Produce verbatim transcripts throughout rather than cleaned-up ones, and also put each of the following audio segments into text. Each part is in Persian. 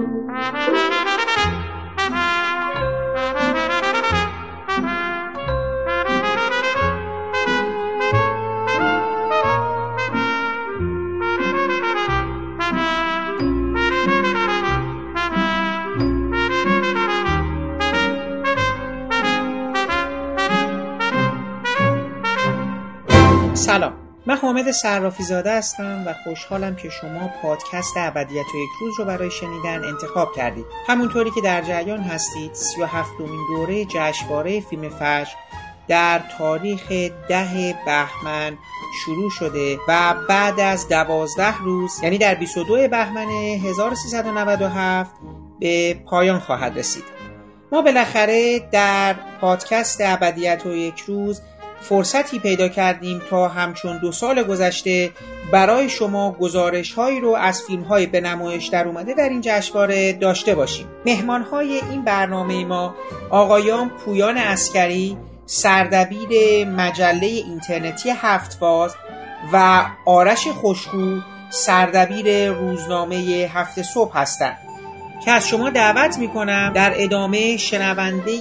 سلام، من حامد صرافی زاده هستم و خوشحالم که شما پادکست ابدیت و یک روز رو برای شنیدن انتخاب کردید. همونطوری که در جریان هستید، سی و هفتمین دوره جشنواره فیلم فجر در تاریخ ده بهمن شروع شده و بعد از دوازده روز، یعنی در بیست و دو بهمن هزار و سیصد و نود و هفت به پایان خواهد رسید. ما بالاخره در پادکست ابدیت و یک روز فرصتی پیدا کردیم تا همچون دو سال گذشته برای شما گزارش هایی رو از فیلم های به نمایش در اومده در این جشنواره داشته باشیم. مهمان های این برنامه ما آقایان پویان عسگری، سردبیر مجله اینترنتی هفت فاز، و آرش خوشخو، سردبیر روزنامه هفت صبح هستند که از شما دعوت میکنم در ادامه شنونده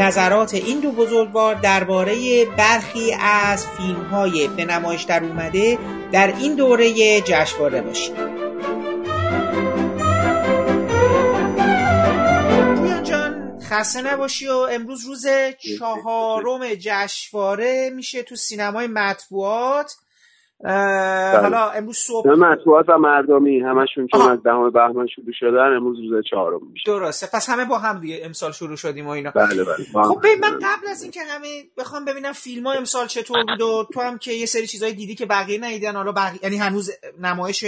نظرات این دو بزرگوار درباره برخی از فیلم‌های به نمایش در اومده در این دوره جشنواره باشید. پویان جان، خسته نباشی و امروز روز چهارم جشنواره میشه تو سینمای مطبوعات. حالا امروز صبح مطبوعات و مردمی همشون چون آه. از دهم بهمن شروع شدن، امروز روز چهارم میشه. درسته، پس همه با هم دیگه امسال شروع شدیم و اینا. بله بله. خب ببین، من قبل از اینکه همه بخوام ببینم فیلم‌ها امسال چطور بود و تو هم که یه سری چیزای دیدی که بقیه ندیدن، حالا بقیه یعنی هنوز نمایش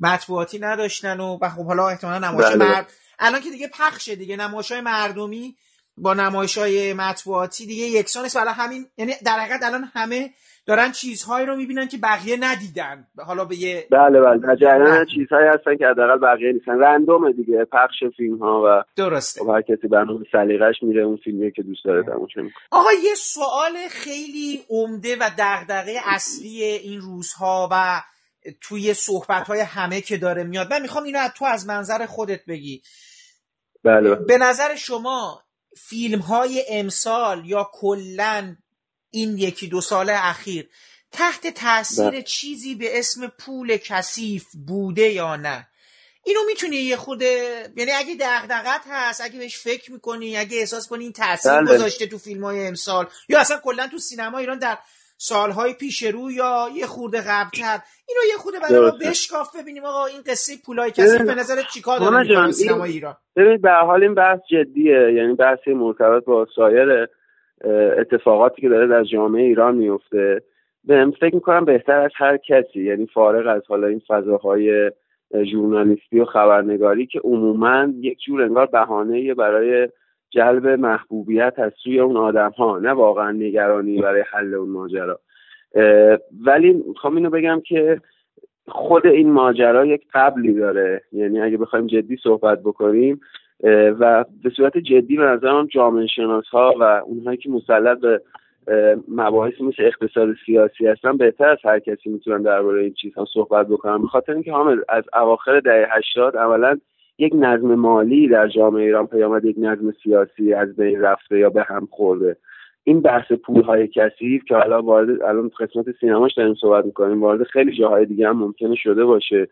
مطبوعاتی نداشتن و خب حالا احتمالاً نمایش بله. مرد الان که دیگه پخشه دیگه، نمایش‌های مردمی با نمایش‌های مطبوعاتی دیگه یکسان است. حالا همین یعنی در حقیقت الان همه دارن چیزهایی رو میبینن که بقیه ندیدن. حالا به یه بله بله تجربه چیزهایی هستن که حداقل بقیه نیستن. رندومه دیگه پخش فیلم ها و درسته. و هر کسی برنامه سلیقش میره اون فیلمی که دوست داره تماشا میکنه. آقا یه سوال خیلی عمده و دغدغه اصلی این روزها و توی صحبت‌های همه که داره میاد، من میخوام اینو تو از منظر خودت بگی. بله. به نظر شما فیلم‌های امسال یا کلاً این یکی دو ساله اخیر تحت تأثیر ده. چیزی به اسم پول کثیف بوده یا نه؟ اینو میتونی یه خود، یعنی اگه دغدغت هست، اگه بهش فکر میکنی، اگه احساس کنی این تأثیر گذاشته تو فیلم‌های امسال یا اصلا کلا تو سینما ایران در سالهای پیش رو یا یه خورده قبل‌تر، اینو یه خورده برای ما بشکاف ببینیم آقا این قصه پولای کثیف به نظرت چیکار داره سینما ایران؟ ببینید، به هر حال این بحث جدیه، یعنی بحث مرتبط با سایر اتفاقاتی که داره در جامعه ایران میفته. من فکر میکنم بهتر از هر کسی، یعنی فارغ از حالا این فضاهای ژورنالیستی و خبرنگاری که عموما یک جور انگار بهانه برای جلب محبوبیت از سوی اون آدم‌ها، نه واقعا نگرانی برای حل اون ماجرا. ولی میخوام اینو بگم که خود این ماجرا یک قبلی داره، یعنی اگه بخوایم جدی صحبت بکنیم و به صورت جدی به نظرم جامعه شناس ها و اونهایی که مسلط به مباحثی مثل اقتصاد سیاسی هستن بهتر از هر کسی میتونن درباره این چیزها صحبت بکنن. بخاطر اینکه هم از اواخر دهه هشتاد اولا یک نظم مالی در جامعه ایران پیامد یک نظم سیاسی از بین رفته یا به هم خورده. این بحث پول های کثیف که حالا وارد الان قسمت سینماش داریم صحبت میکنیم، وارد خیلی جاهای دیگه هم ممکنه شده باشه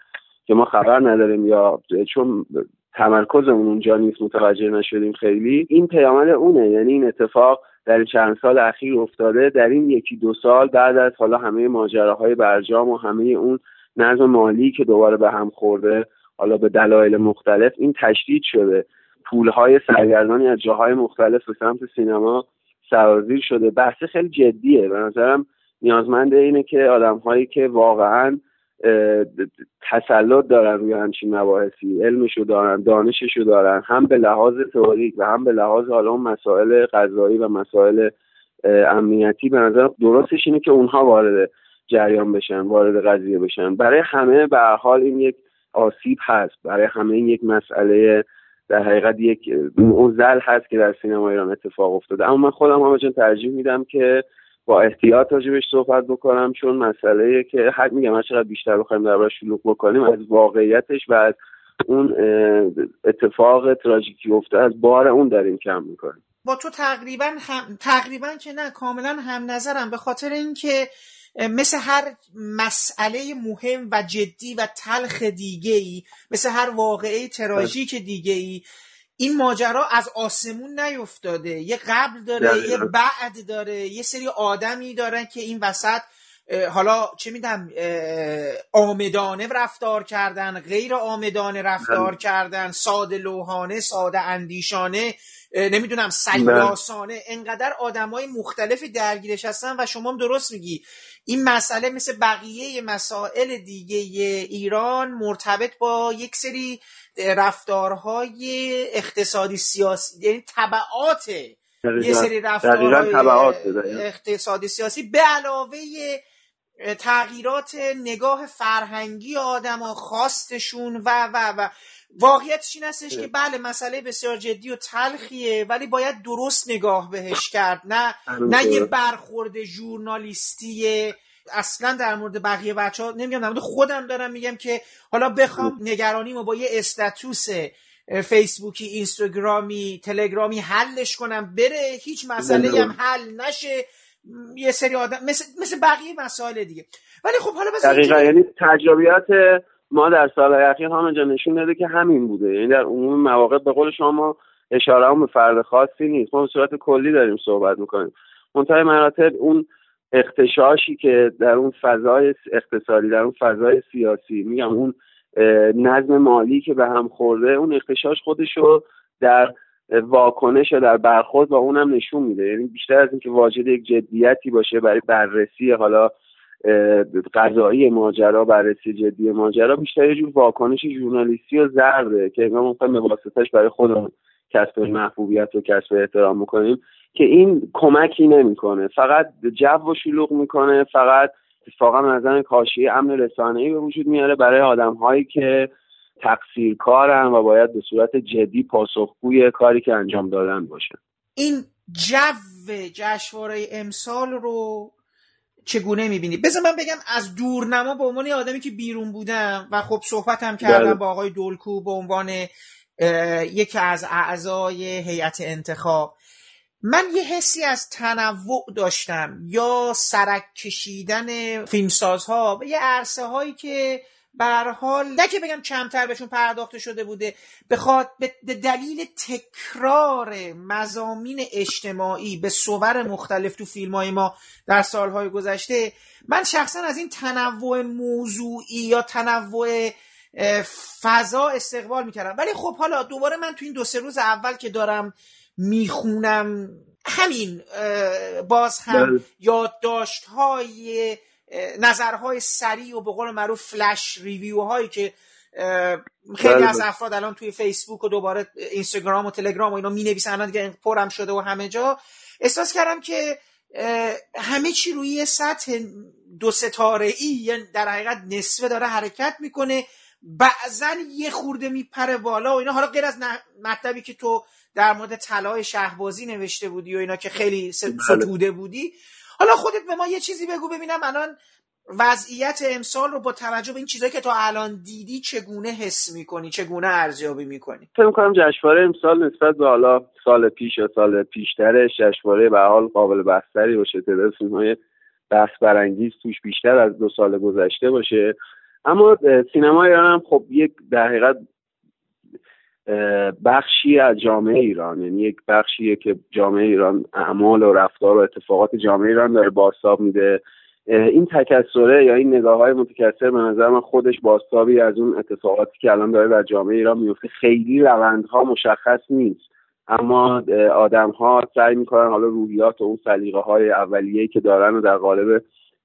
که ما خبر نداریم یا چون تمرکزمون اونجا نیست متوجه نشدیم. خیلی این پیامد اونه، یعنی این اتفاق در چند سال اخیر افتاده، در این یکی دو سال بعد از حالا همه ماجراهای برجام و همه اون نظم مالی که دوباره به هم خورده، حالا به دلایل مختلف این تشدید شده. پولهای سرگردانی از جاهای مختلف به سمت سینما سرازیر شده. بحث خیلی جدیه، به نظرم نیازمند اینه که آدم‌هایی که واقعاً تسلط دارن روی همچین مباحثی، علمشو دارن، دانششو دارن، هم به لحاظ تئوریک و هم به لحاظ حالا مسائل قضایی و مسائل امنیتی، به نظر درستش اینه که اونها وارد جریان بشن، وارد قضیه بشن. برای همه به هر حال این یک آسیب هست، برای همه این یک مسئله در حقیقت یک معضل هست که در سینما ایران اتفاق افتاده. اما من خودم همچنین ترجیح میدم که با احتیاط راجبش صحبت بکنم، چون مسئله که حد میگم هر چقدر بیشتر بخوایم دربارش شلوغ بکنیم از واقعیتش و از اون اتفاق تراژیکی افتاد از بار اون داریم کم میکنیم. با تو تقریبا هم... تقریبا که نه، کاملا هم نظرم، به خاطر اینکه مثل هر مسئله مهم و جدی و تلخ دیگه‌ای، مثل هر واقعه تراژیک دیگه‌ای، این ماجرا از آسمون نیفتاده، یه قبل داره، دقیقا. یه بعد داره، یه سری آدمی دارن که این وسط حالا چه میدم آمدانه رفتار کردن، غیر آمدانه رفتار هم. کردن، ساده لوحانه، ساده اندیشانه، نمیدونم سیاسانه، انقدر آدمای مختلفی درگیرش هستن و شما هم درست میگی این مسئله مثل بقیه مسائل دیگه ایران مرتبط با یک سری رفتارهای اقتصادی سیاسی، یعنی تبعات یه سری رفتارهای اقتصادی سیاسی به علاوه تغییرات نگاه فرهنگی آدما، خواستشون و و و واقعیتش این هستش که بله مسئله بسیار جدی و تلخیه، ولی باید درست نگاه بهش کرد، نه نه یه برخورد ژورنالیستیه. اصلا در مورد بقیه بچه‌ها نمیگم، در مورد خودم دارم میگم که حالا بخوام نگرانیمو با یه استاتوس فیسبوکی، اینستاگرامی، تلگرامی حلش کنم بره، هیچ مسئله‌ای هم حل نشه، یه سری آدم مثل مثل بقیه مسائل دیگه. ولی خب حالا بس دقیقاً، یعنی تجربیات ما در سال‌های اخیر همونجا نشون داده که همین بوده، یعنی در عموم مواقع به قول شما اشاره هم به فرد خاصی نیست، ما به صورت کلی داریم صحبت می‌کنیم. منتهی مراتب اون اختشاشی که در اون فضای اقتصادی، در اون فضای سیاسی، میگم اون نظم مالی که به هم خورده، اون اختشاش خودشو در واکنش و در برخورد با اونم نشون میده. یعنی بیشتر از اینکه واجد یک جدیتی باشه برای بررسی حالا قضایی ماجرا، بررسی جدی ماجرا، بیشتر یه جور واکنش ژورنالیستی و زرده که ما ممکن به واسطش برای خودمون کسب محبوبیت و کسب احترام میکنیم که این کمکی نمیکنه، فقط جو و شلوغ میکنه، فقط اتفاقا نظر کاشی امن رسانه‌ای به وجود میاره برای آدم‌هایی که تقصیرکارن و باید به صورت جدی پاسخگوی کاری که انجام دادن باشن. این جو جشنواره امسال رو چگونه میبینی؟ بذار من بگم از دورنما به عنوان آدمی که بیرون بودم و خب صحبتم کردم با آقای دولکو به عنوان یکی از اعضای هیئت انتخاب، من یه حسی از تنوع داشتم یا سرک کشیدن فیلمسازها به یه عرصه هایی که به هر حال نه که بگم کمتر بهشون پرداخته شده بوده، بخواد به دلیل تکرار مضامین اجتماعی به صور مختلف تو فیلم‌های ما در سال‌های گذشته، من شخصا از این تنوع موضوعی یا تنوع فضا استقبال میکردم. ولی خب حالا دوباره من تو این دو سه روز اول که دارم میخونم همین باز هم یادداشت‌های نظرهای سریع و به قول معروف فلش ریویو هایی که خیلی از افراد الان توی فیسبوک و دوباره اینستاگرام و تلگرام و اینا می نویسن که پرم شده و همه جا، احساس کردم که همه چی روی سطح دو ستاره ای یا در حقیقت نصفه داره حرکت میکنه، بعضن یه خورده میپره بالا و اینا. حالا غیر از مطلبی که تو در مورد طلا شهبازی نوشته بودی و اینا که خیلی ستوده بودی، حالا خودت به ما یه چیزی بگو ببینم الان وضعیت امسال رو با توجه به این چیزایی که تو الان دیدی چگونه حس میکنی، چگونه ارزیابی میکنی؟ فکر میکنم جشنواره امسال نسبت به حالا سال پیش و سال پیشترش جشنواره به حال قابل بحث‌تری باشه، تعداد فیلم‌های بحث برانگیز توش بیشتر از دو سال گذشته باشه. اما سینما ایران هم خب یک در حقیقت بخشی از جامعه ایران، یعنی یک بخشیه که جامعه ایران، اعمال و رفتار و اتفاقات جامعه ایران داره بازتاب میده. این تکثره یا این نگاه‌های متکثر به نظر من خودش بازتابی از اون اتفاقاتی که الان داره در جامعه ایران میفته. خیلی روندها مشخص نیست، اما آدم‌ها سعی میکنن حالا روحیات و اون سلیقه‌های اولیه‌ای که دارن رو در قالب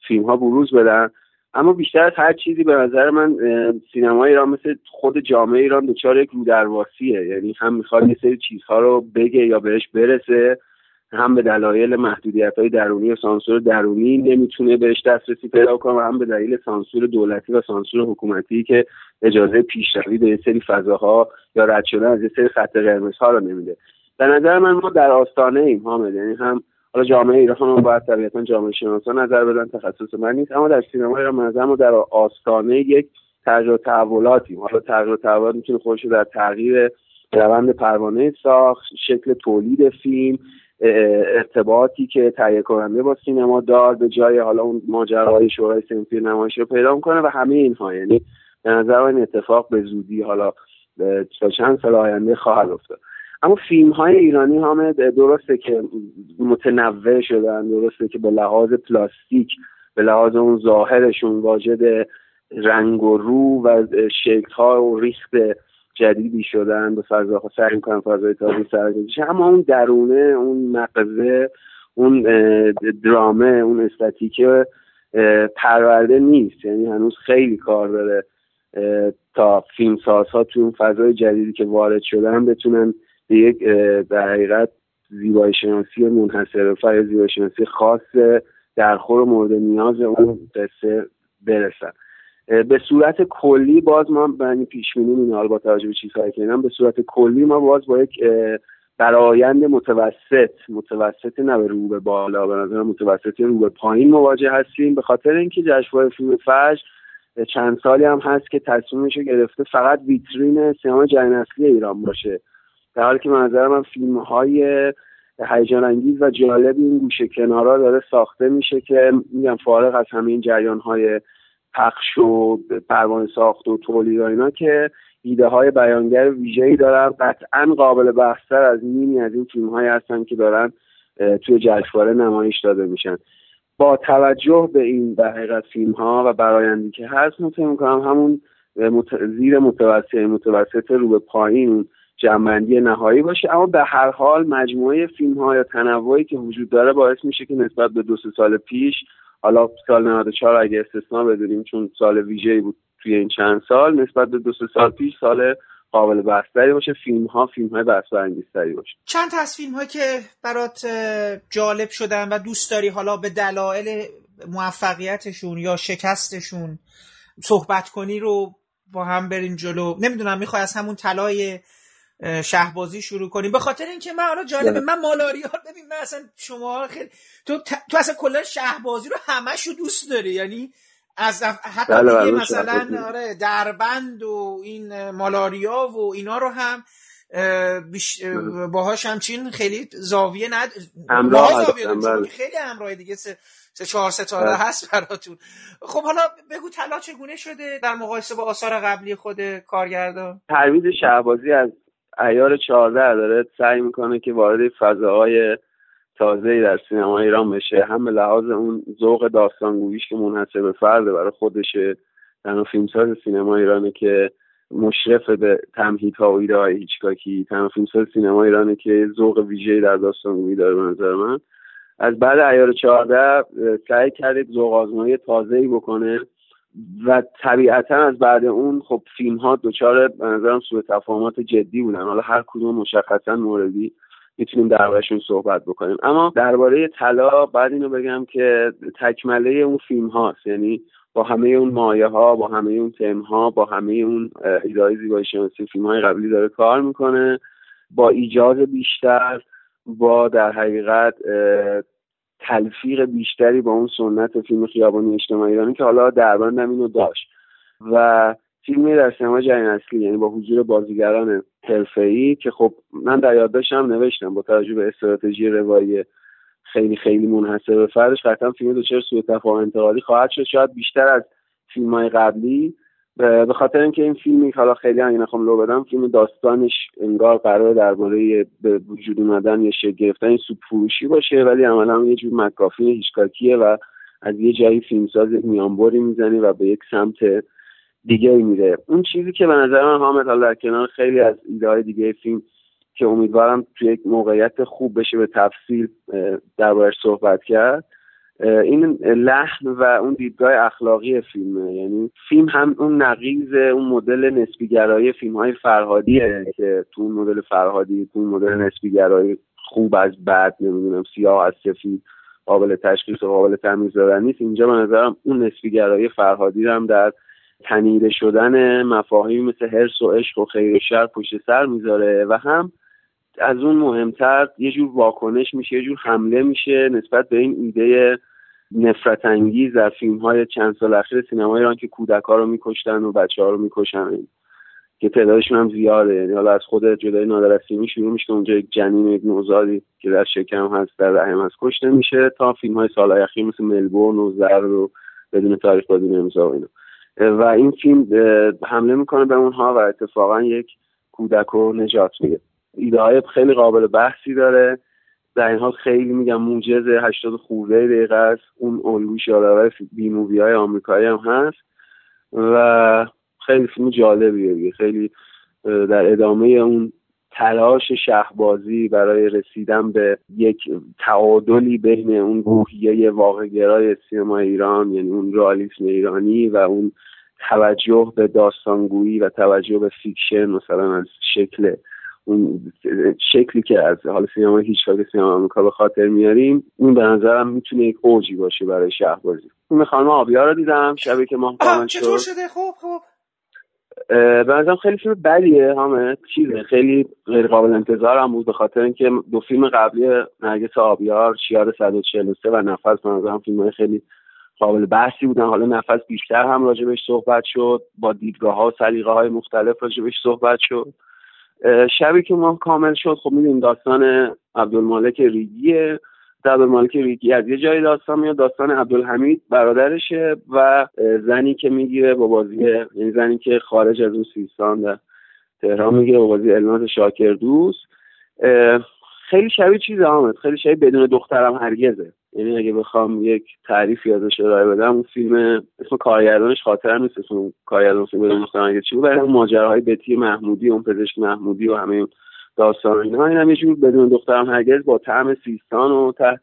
فیلم‌ها بروز بدن. اما بیشتر از هر چیزی به نظر من سینما ایران مثل خود جامعه ایران دچار یک رودرواسیه، یعنی هم میخواد یه سری چیزها رو بگه یا بهش برسه، هم به دلایل محدودیت‌های درونی و سانسور درونی نمیتونه بهش دسترسی پیدا کنه و هم به دلیل سانسور دولتی و سانسور حکومتی که اجازه پیشروی به یه سری فضاها یا رد شدن از یه سری خط قرمزها رو نمیده. به نظر من ما در آستانه ایم حامد، یعنی هم حالا جامعه ایران هم باید طبیعتاً جامعه شناسان نظر بدن، تخصص من نیست، اما در سینما ایران منظرم در آستانه یک تغییر و تحولاتی، حالا تغییر و تحولات میتونه خودش در تغییر روند پروانه ساخت، شکل تولید فیلم، ارتباطی که تهیه کننده با سینما دار به جای حالا اون ماجراهای شورای صنفی نمایش رو پیدا میکنه و همه اینها. یعنی به نظر این اتفاق به زودی حالا تا چند سال آینده خواهد افتاد. اما فیلم های ایرانی هم درسته که متنوع شدن، درسته که به لحاظ پلاستیک، به لحاظ اون ظاهرشون واجد رنگ و رو و شکل ها و ریخت جدیدی شدن، به فضا خود سر میکنن فضای تازه سرگرم بشه، اما اون درونه، اون مغزه، اون درامه، اون استاتیک پرورده نیست. یعنی هنوز خیلی کار داره تا فیلمسازها تو اون فضای جدیدی که وارد شدن بتونن به یک در حقیقت زیبایی شناسی منحصرفرد یا زیبایی شناسی خاص درخور مورد نیاز اون قصه برسن. به صورت کلی باز ما یعنی پیش‌بینی می‌کنیم با توجه به چیزهایی که اینا، به صورت کلی ما باز با یک برآیند متوسط متوسط نه به رو به بالا، به نظر متوسط رو به پایین مواجه هستیم، به خاطر اینکه جشنواره فیلم فجر چند سالی هم هست که تصمیمش رو گرفته فقط ویترین سینما جهان اصلی ایران باشه، در حالی که به نظر من فیلم‌های هیجان انگیز و جالب این گوشه کنارا داره ساخته میشه که میگم فارغ از همه این جریان‌های پخش و پروانه ساخت و تولید و اینا که ایده های بیانگر ویژه‌ای دارن، قطعا قابل بحث‌تر از نیمی از این فیلم‌های هستن که دارن توی جشنواره نمایش داده میشن. با توجه به این دقیقت فیلم‌ها و برآیندی که هست، مطمئن می‌کنم همون زیر متوسط متوسط رو به پایین جمع‌بندی نهایی باشه، اما به هر حال مجموعه فیلم‌ها یا تنوعی که وجود داره باعث میشه که نسبت به دو سه سال پیش، حالا سال نود و چهار اگه استثنا بدونیم چون سال ویژه‌ای بود توی این چند سال، نسبت به دو سه سال پیش سال قابل بحث‌تری باشه، فیلم‌ها فیلم‌های بحث‌انگیزتری باشه. چند تا از فیلم‌ها که برات جالب شدن و دوست داری حالا به دلایل موفقیتشون یا شکستشون صحبت کنی رو با هم بریم جلو. نمیدونم میخوای از همون طلای شهبازی شروع کنیم؟ به خاطر اینکه من حالا جالبه ده. من مالاریا ببین من اصلا شما خیلی تو ت... تو اصلا کلا شهبازی رو همشو دوست داری، یعنی از حتی دیگه مثلا آره دربند و این مالاریا و اینا رو هم بیش... باهاش همچین خیلی زاویه ند باها زاویه نداری، خیلی همراه دیگه سه سه چهار ستاره هست براتون. خب حالا بگو طلا چگونه شده در مقایسه با آثار قبلی خود کارگردان؟ پرویز شهبازی از عیار چهارده داره سعی میکنه که وارد فضاهای تازه‌ای در سینما ایران بشه، هم به لحاظ اون ذوق داستانگوییش که منحصر به فرده برای خودشه، تنها فیلمساز سینما ایرانه که مشرف به تمهیدها و ایده‌های هیچکاکی، تنها فیلمساز سینما ایرانه که ذوق ویژه‌ای در داستانگویی داره. به نظر من از بعد عیار چهارده سعی کرده ذوق آزمایی تازه‌ای بکنه و طبیعتا از بعد اون خب فیلم ها دوچار به نظرم سوء تفاهمات جدی بودن. حالا هر کدوم مشخصا موردی میتونیم دربارهشون صحبت بکنیم، اما درباره طلا بعد اینو بگم که تکمله اون فیلم هاست، یعنی با همه اون مایه ها، با همه اون تم ها، با همه اون ایده‌های زیبایی شناسی فیلم های قبلی داره کار میکنه، با ایجاز بیشتر، با در حقیقت تلفیق بیشتری با اون سنت فیلم خیابانی اجتماعی ایرانی که حالا دربند هم اینو داشت و فیلمی در سینما جهان اصلی، یعنی با حضور بازیگران حرفه‌ای که خب من در یادداشتم نوشتم با توجه به استراتژی روایی خیلی خیلی منحصر به فردش قطعا فیلم دچار سوء تفاهم انتقادی خواهد شد، شاید بیشتر از فیلم‌های قبلی، به خاطر اینکه این فیلمی که حالا خیلی اگه نخوام لو بدم فیلم داستانش انگار قراره درباره به وجود اومدن یا شکل گرفتن سوپ‌فروشی باشه، ولی عملاً یه جور مکافی هیچکاکیه و از یه جایی فیلمساز میانبری میزنه و به یک سمت دیگه میره. اون چیزی که به نظر من حامد حالا در کنار خیلی از ایده‌های دیگه فیلم که امیدوارم توی یک موقعیت خوب بشه به تفصیل دربارش صحبت کرد، این لحن و اون دیدگاه اخلاقی فیلمه. یعنی فیلم هم اون نقیض اون مدل نسبی‌گرایی فیلم‌های فرهادیه که تو اون مدل فرهادی، تو اون مدل نسبی‌گرایی خوب از بد، نمیدونم سیاه از سفید، قابل تشخیص و قابل تمیز دادن نیست. اینجا به نظرم اون نسبی‌گرایی فرهادی هم در تنیده شدن مفاهیم مثل حرص و عشق و خیر و شر پشت سر میذاره و هم از اون مهمتر یه جور واکنش میشه، یه جور حمله میشه نسبت به این ایده نفرت انگیز در فیلم‌های چند سال اخیر سینمای ایران که کودک‌ها رو می‌کشتن و بچه‌ها رو می‌کشن که تعدادشون هم زیاده، یعنی حالا از خود جدای نادر از سیمی شروع میشه، اونجا یک جنین و یک نوزادی که در شکم هست در رحم هست کشته میشه، تا فیلم‌های سال‌های اخیر مثل ملبورن و زرد و بدون تاریخ بدون امضا و اینا. و این فیلم حمله میکنه به اونها و اتفاقا یک کودک رو نجات میده. ایده‌های خیلی قابل بحثی داره، در این حال خیلی میگم موجز هشتاد خورده دقیقه است. اون الگوی شاداور بی مووی‌های آمریکایی هم هست و خیلی فیلم جالبیه، خیلی در ادامه اون تلاش شهبازی برای رسیدن به یک تعادلی بین اون روحیه واقع‌گرای سینمای ایران، یعنی اون رئالیسم ایرانی، و اون توجه به داستانگویی و توجه به فیکشن، مثلا از شکل اون شکلی که از حال سینمای هیچکاک سینما آمریکا به خاطر میاریم، این به نظرم میتونه یک اوجی باشه برای شهبازی. من خانم آبیار رو دیدم، شبی که ماه کامل شد. چطور شده؟ خوب خوب به نظرم خیلی فیلم بدیه، همه چیزه خیلی غیر قابل انتظار هم بود، به خاطر اینکه دو فیلم قبلی نرگس آبیار، شیار صد و چهل و سه و نفس، به نظرم فیلم‌های خیلی قابل بحثی بودن. حالا نفس بیشتر هم راجبش صحبت شد، با دیدگاه‌ها و سلیقه‌های مختلف راجبش صحبت شد. شبی که ماه کامل شد، خب می‌دونیم داستان عبدالمالک ریگیه. عبدالمالک ریگی از یه جایی داستان میاد، داستان عبدالحمید برادرشه و زنی که میگیره با بازی، یعنی زنی که خارج از اون سیستان در تهران میگیره با بازی الناز شاکردوست. خیلی شبیه چیز آمد، خیلی شبیه بدون دخترم هرگزه. یعنی اگه بخوام یک تعریفی ازش ارائه بدم، اون فیلم اسم کارگردانش خاطرم نیست، اسم کارگردان فیلم بدون دخترم هرگز چی بود، برای ماجراهای بتی محمودی، اون پزشک محمودی و همه داستان اینا، اینم یه جور بدون دخترم هرگز با طعم سیستان و تحت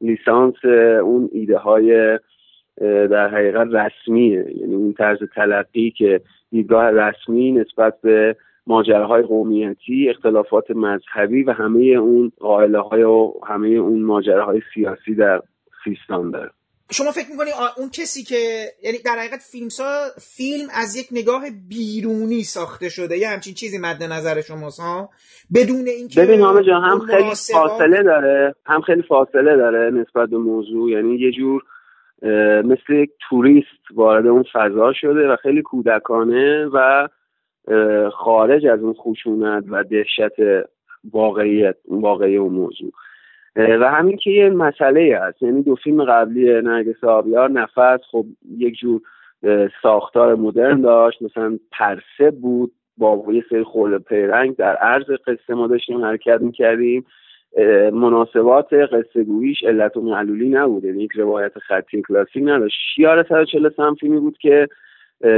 لیسانس اون ایده های در حقیقت رسمیه، یعنی اون طرز تلقی که دیدگاه رسمی نسبت به ماجراهای قومیتی، اختلافات مذهبی و همه اون قائله های و همه اون ماجراهای سیاسی در سیستان داره. شما فکر میکنی اون کسی که، یعنی در حقیقت فیلمسا فیلم از یک نگاه بیرونی ساخته شده، یا همچین چیزی مد نظر شماست ها؟ بدون اینکه ببین همه جا هم خیلی مناسبا... فاصله داره، هم خیلی فاصله داره نسبت به موضوع، یعنی یه جور مثل یک توریست وارد اون فضا شده و خیلی کودکانه و خارج از اون خشونت و دهشت واقعیت واقعی اون موضوع. و همین که یه مسئله هست، یعنی دو فیلم قبلی نرگس آبیار، نفس، خب یک جور ساختار مدرن داشت، مثلا پرسه بود با یه سری خورده پیرنگ در عرض قصه ما داشتیم حرکت میکردیم، مناسبات قصه گوییش علت و معلولی نبود، یعنی یک روایت خطی کلاسیک نداشت. شیار صد و چهل و سه هم فیلمی بود که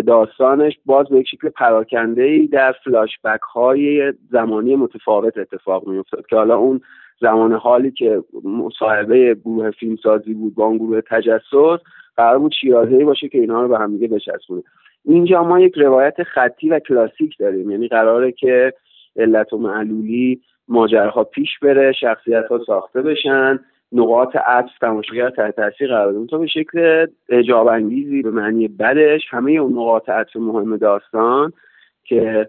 داستانش باز به یک شکل پراکنده‌ای در فلاشبک های زمانی متفاوت اتفاق می‌افتاد که حالا اون زمان حالی که مصاحبه گروه فیلمسازی بود با اون گروه تجسس، قرار بود شیرازه‌ای باشه که اینها رو به هم دیگه بچسبونه. اینجا ما یک روایت خطی و کلاسیک داریم، یعنی قراره که علت و معلولی ماجراها پیش بره، شخصیت‌ها ساخته بشن، نقاط عطف تماشاگر تحت تاثیر قرار بده، تا به شکل اعجاب انگیزی به معنی بدش همه اون نقاط عطف مهم داستان که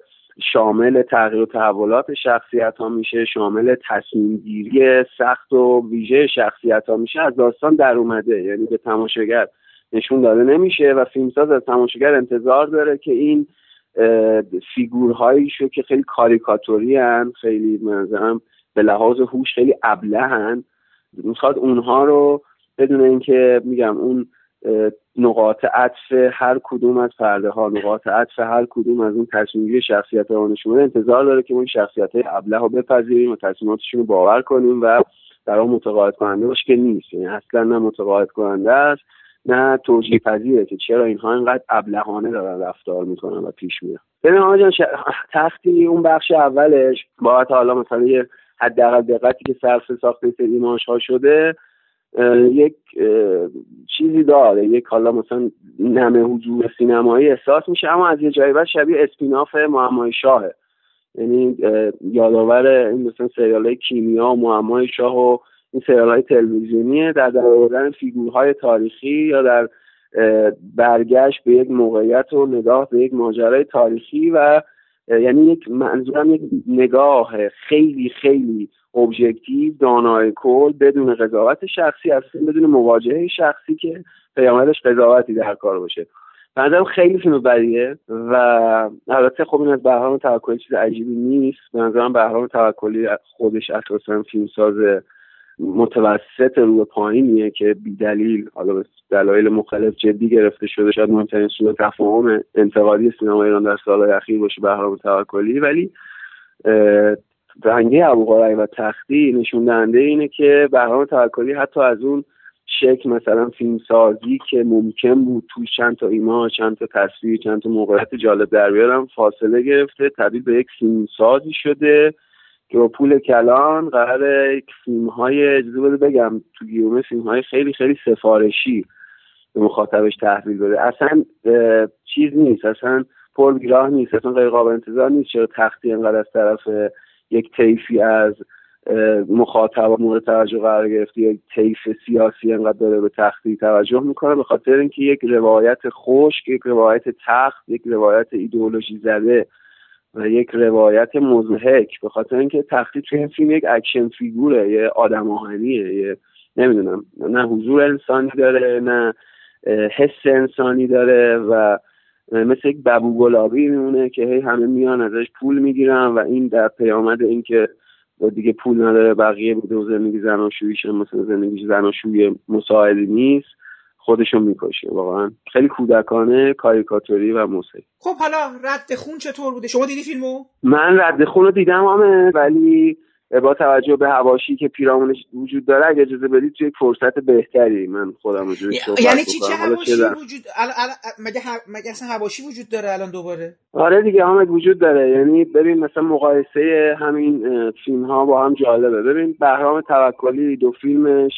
شامل تغییر و تحولات شخصیت ها میشه، شامل تصمیم گیری سخت و ویژه شخصیت ها میشه، از داستان در اومده، یعنی به تماشاگر نشون داده نمیشه و فیلمساز از تماشاگر انتظار داره که این فیگورهایی شو که خیلی کاریکاتوری هن، خیلی منظرم به لحاظ هوش خیلی ابله هن، میخواد اونها رو بدون اینکه میگم اون نقاط عطف هر کدوم از پرده ها، نقاط عطف هر کدوم از اون تصمیم‌گیری شخصیت ها نشون بده، انتظار داره که اون شخصیت های ابله ها بپذیریم و تصمیماتشون رو باور کنیم و در اون متقاعد کننده باشه که نیست، یعنی اصلا نه متقاعد کننده است نه توجیه پذیره که چرا اینها اینقدر ابلهانه دارن رفتار میکنن و پیش میرن. ببین آقا جان، تختی اون بخش اولش با حالا مثلا یه حداقل دقتی که صرف ساخت سینماش ها شده یک چیزی داره، یک حالا مثلا نمه حضور سینمایی احساس میشه، اما از یه جایی بعد شبیه اسپیناف معمای شاهه، یعنی یادآور این مثلا سریال های کیمیا و معمای شاه و این سریال های تلویزیونیه در درآوردن فیگورهای تاریخی یا در برگشت به یک موقعیت و نگاه به یک ماجرای تاریخی و یعنی یک منظورم یک نگاه خیلی خیلی ابژکتیو، دانای کل، بدون قضاوت شخصی، اصلا بدون مواجهه شخصی که پیامدش قضاوتی در کار باشه. بنظرم خیلی فیلم بدیه و البته خب این از بهرام توکلی چیز عجیبی نیست. بنظرم بهرام توکلی خودش اساسا فیلمساز متوسط رو پایینیه که بی دلیل، حالا به دلایل مختلف، جدی گرفته شده. شاید مهمترین سوء تفاهم انتقادی سینما ایران در سالهای اخیر باشه بهرام توکلی، ولی رنگه ابوقرعی و تختی نشون دهنده اینه که بهرام توکلی حتی از اون شکل مثلا فیلمسازی که ممکن بود توی چند تا ایما، چند تا تصویر، چند تا موقعیت جالب در بیارم، فاصله گرفته، تبدیل به یک فیلمسازی شده که با پول کلان قراره یک فیلم‌های، اجازه بده بگم تو گیومه، فیلم‌های خیلی خیلی سفارشی به مخاطبش تحویل بده. اصلا چیز نیست، اصلا پربیراه نیست، اصلا غیر قابل انتظار نیست. چرا تختی اینقدر از طرف یک طیفی از مخاطب مورد توجه قرار گرفته، یک طیف سیاسی انقدر داره به تختی توجه میکنه؟ به خاطر اینکه یک روایت خشک، یک روایت تخت، یک روایت ایدئولوژی زده و یک روایت مضحک. به خاطر اینکه تختی توی این فیلم یک اکشن فیگوره، یه آدم آهنیه، یه نمیدونم، نه حضور انسانی داره نه حس انسانی داره و مثل یک ببو گلابی میمونه که هی همه میان ازش پول میگیرن و این در پیامد اینکه دیگه پول نداره، بقیه بوده زندگی زناشوییش مثلا زندگی زناشویی مساعدی نیست، خودشو میکشه. واقعا خیلی کودکانه، کاریکاتوری و موسیقی. خب حالا رد خون چطور بوده؟ شما دیدی فیلمو؟ من رد خون رو دیدم آمه، ولی با توجه به حواشی که پیرامونش وجود داره اگه اجازه بدید توی یک فرصت بهتری من خودم رو جوری صحبت کنم. یعنی چی که حواشی وجود ال... ال... مگه ح... مگه اصلا حواشی وجود داره الان دوباره؟ آره دیگه آمد وجود داره. یعنی ببین مثلا مقایسه همین فیلم ها با هم جالبه. ببین بهرام توکلی دو فیلمش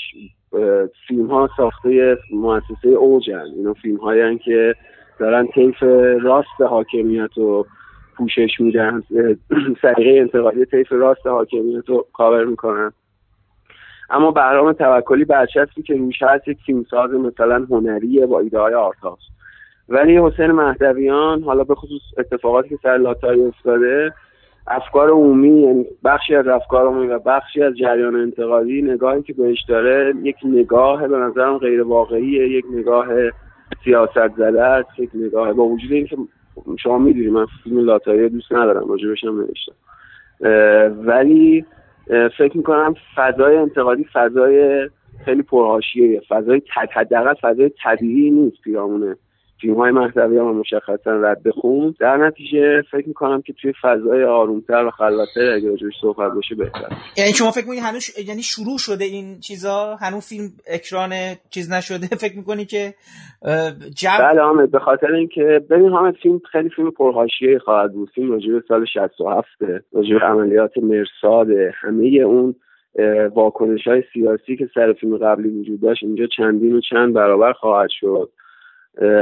فیلم ها ساخته مؤسسه اوجن، اینا فیلم هایی که دارن طیف راست حاکمیت و پوشش میدن، سریقه انتقادی طیف راست حاکمیت رو کاور میکنن. اما بهرام توکلی برچسبی که روش هست یک فیلمساز مثلا هنریه با ایده های آرت‌هاست. ولی حسین مهدویان، حالا به خصوص اتفاقاتی که سر لاتاری افتاده، افکار عمومی، یعنی بخشی از افکار عمومی و بخشی از جریان انتقادی، نگاهی که بهش داره یک نگاه به نظرم غیر واقعیه، یک نگاه سیاست زده، یک نگاه با وجود اینکه شما میدونی من فیلم لاتاری دوست ندارم، راجبش هم نوشتم، ولی فکر میکنم فضای انتقادی فضای خیلی پرحاشیه، فضای تدقیقا فضای طبیعی نیست پیرامونه فیلم های مهدوی، هم مشخصا رد خون. در نتیجه فکر میکنم که توی فضای آرومتر و خلوتتر اگه راجبش صحبت بشه بهتر. یعنی شما فکر میکنی هنوز یعنی شروع شده این چیزا، هنوز فیلم اکران چیز نشده؟ فکر میکنی که جب... بله حامد، به خاطر اینکه ببین حامد، فیلم خیلی فیلم پرحاشیه خواهد بود. فیلم راجب سال شصت و هفت، راجب عملیات مرصاد، همه اون واکنش‌های سیاسی که سر فیلم قبلی وجود داشت اینجا چندین و چند برابر خواهد شد،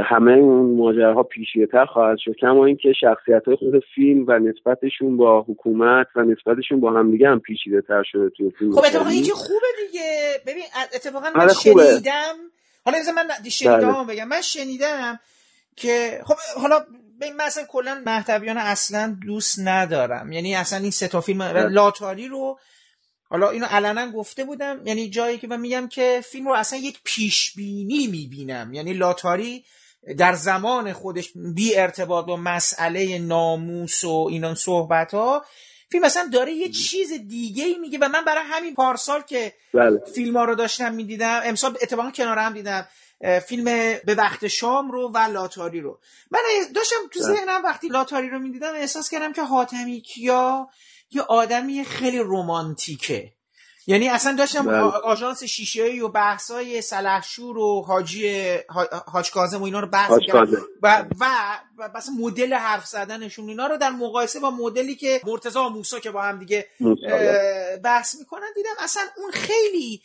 همه اون ماجراها پیچیده‌تر خواهد شد، کما اینکه شخصیت‌های خود فیلم و نسبتشون با حکومت و نسبتشون با همدیگه هم پیچیده‌تر شده توی فیلم. خب اتفاقا این که خوبه دیگه. ببین اتفاقا من شنیدم، حالا مثلا من شنیدم بگم من شنیدم که خب حالا ببین مثلا کلا مهدویان اصلا دوست ندارم، یعنی اصلا این سه تا فیلم لاتاری رو، حالا اینو علنا گفته بودم، یعنی جایی که من میگم که فیلم رو اصلا یک پیشبینی میبینم، یعنی لاتاری در زمان خودش بی ارتباط با مسئله ناموس و اینان صحبت ها، فیلم اصلا داره یه چیز دیگه ای میگه. و من برای همین پارسال که بله. فیلم ها رو داشتم میدیدم، امسال اتفاقا کنار هم دیدم فیلم به وقت شام رو و لاتاری رو، من داشتم تو ذهنم وقتی لاتاری رو میدیدم احساس کردم که حاتمیکیا یه آدمی خیلی رومانتیکه، یعنی اصلا داشتم آژانس شیشه‌ای و بحث‌های سلحشور و حاجی حاج کاظم و اینا رو بحث کردن و و بس مدل حرف زدنشون اینا رو در مقایسه با مدلی که مرتضی و موسی که با هم دیگه بحث میکنن دیدم اصلا اون خیلی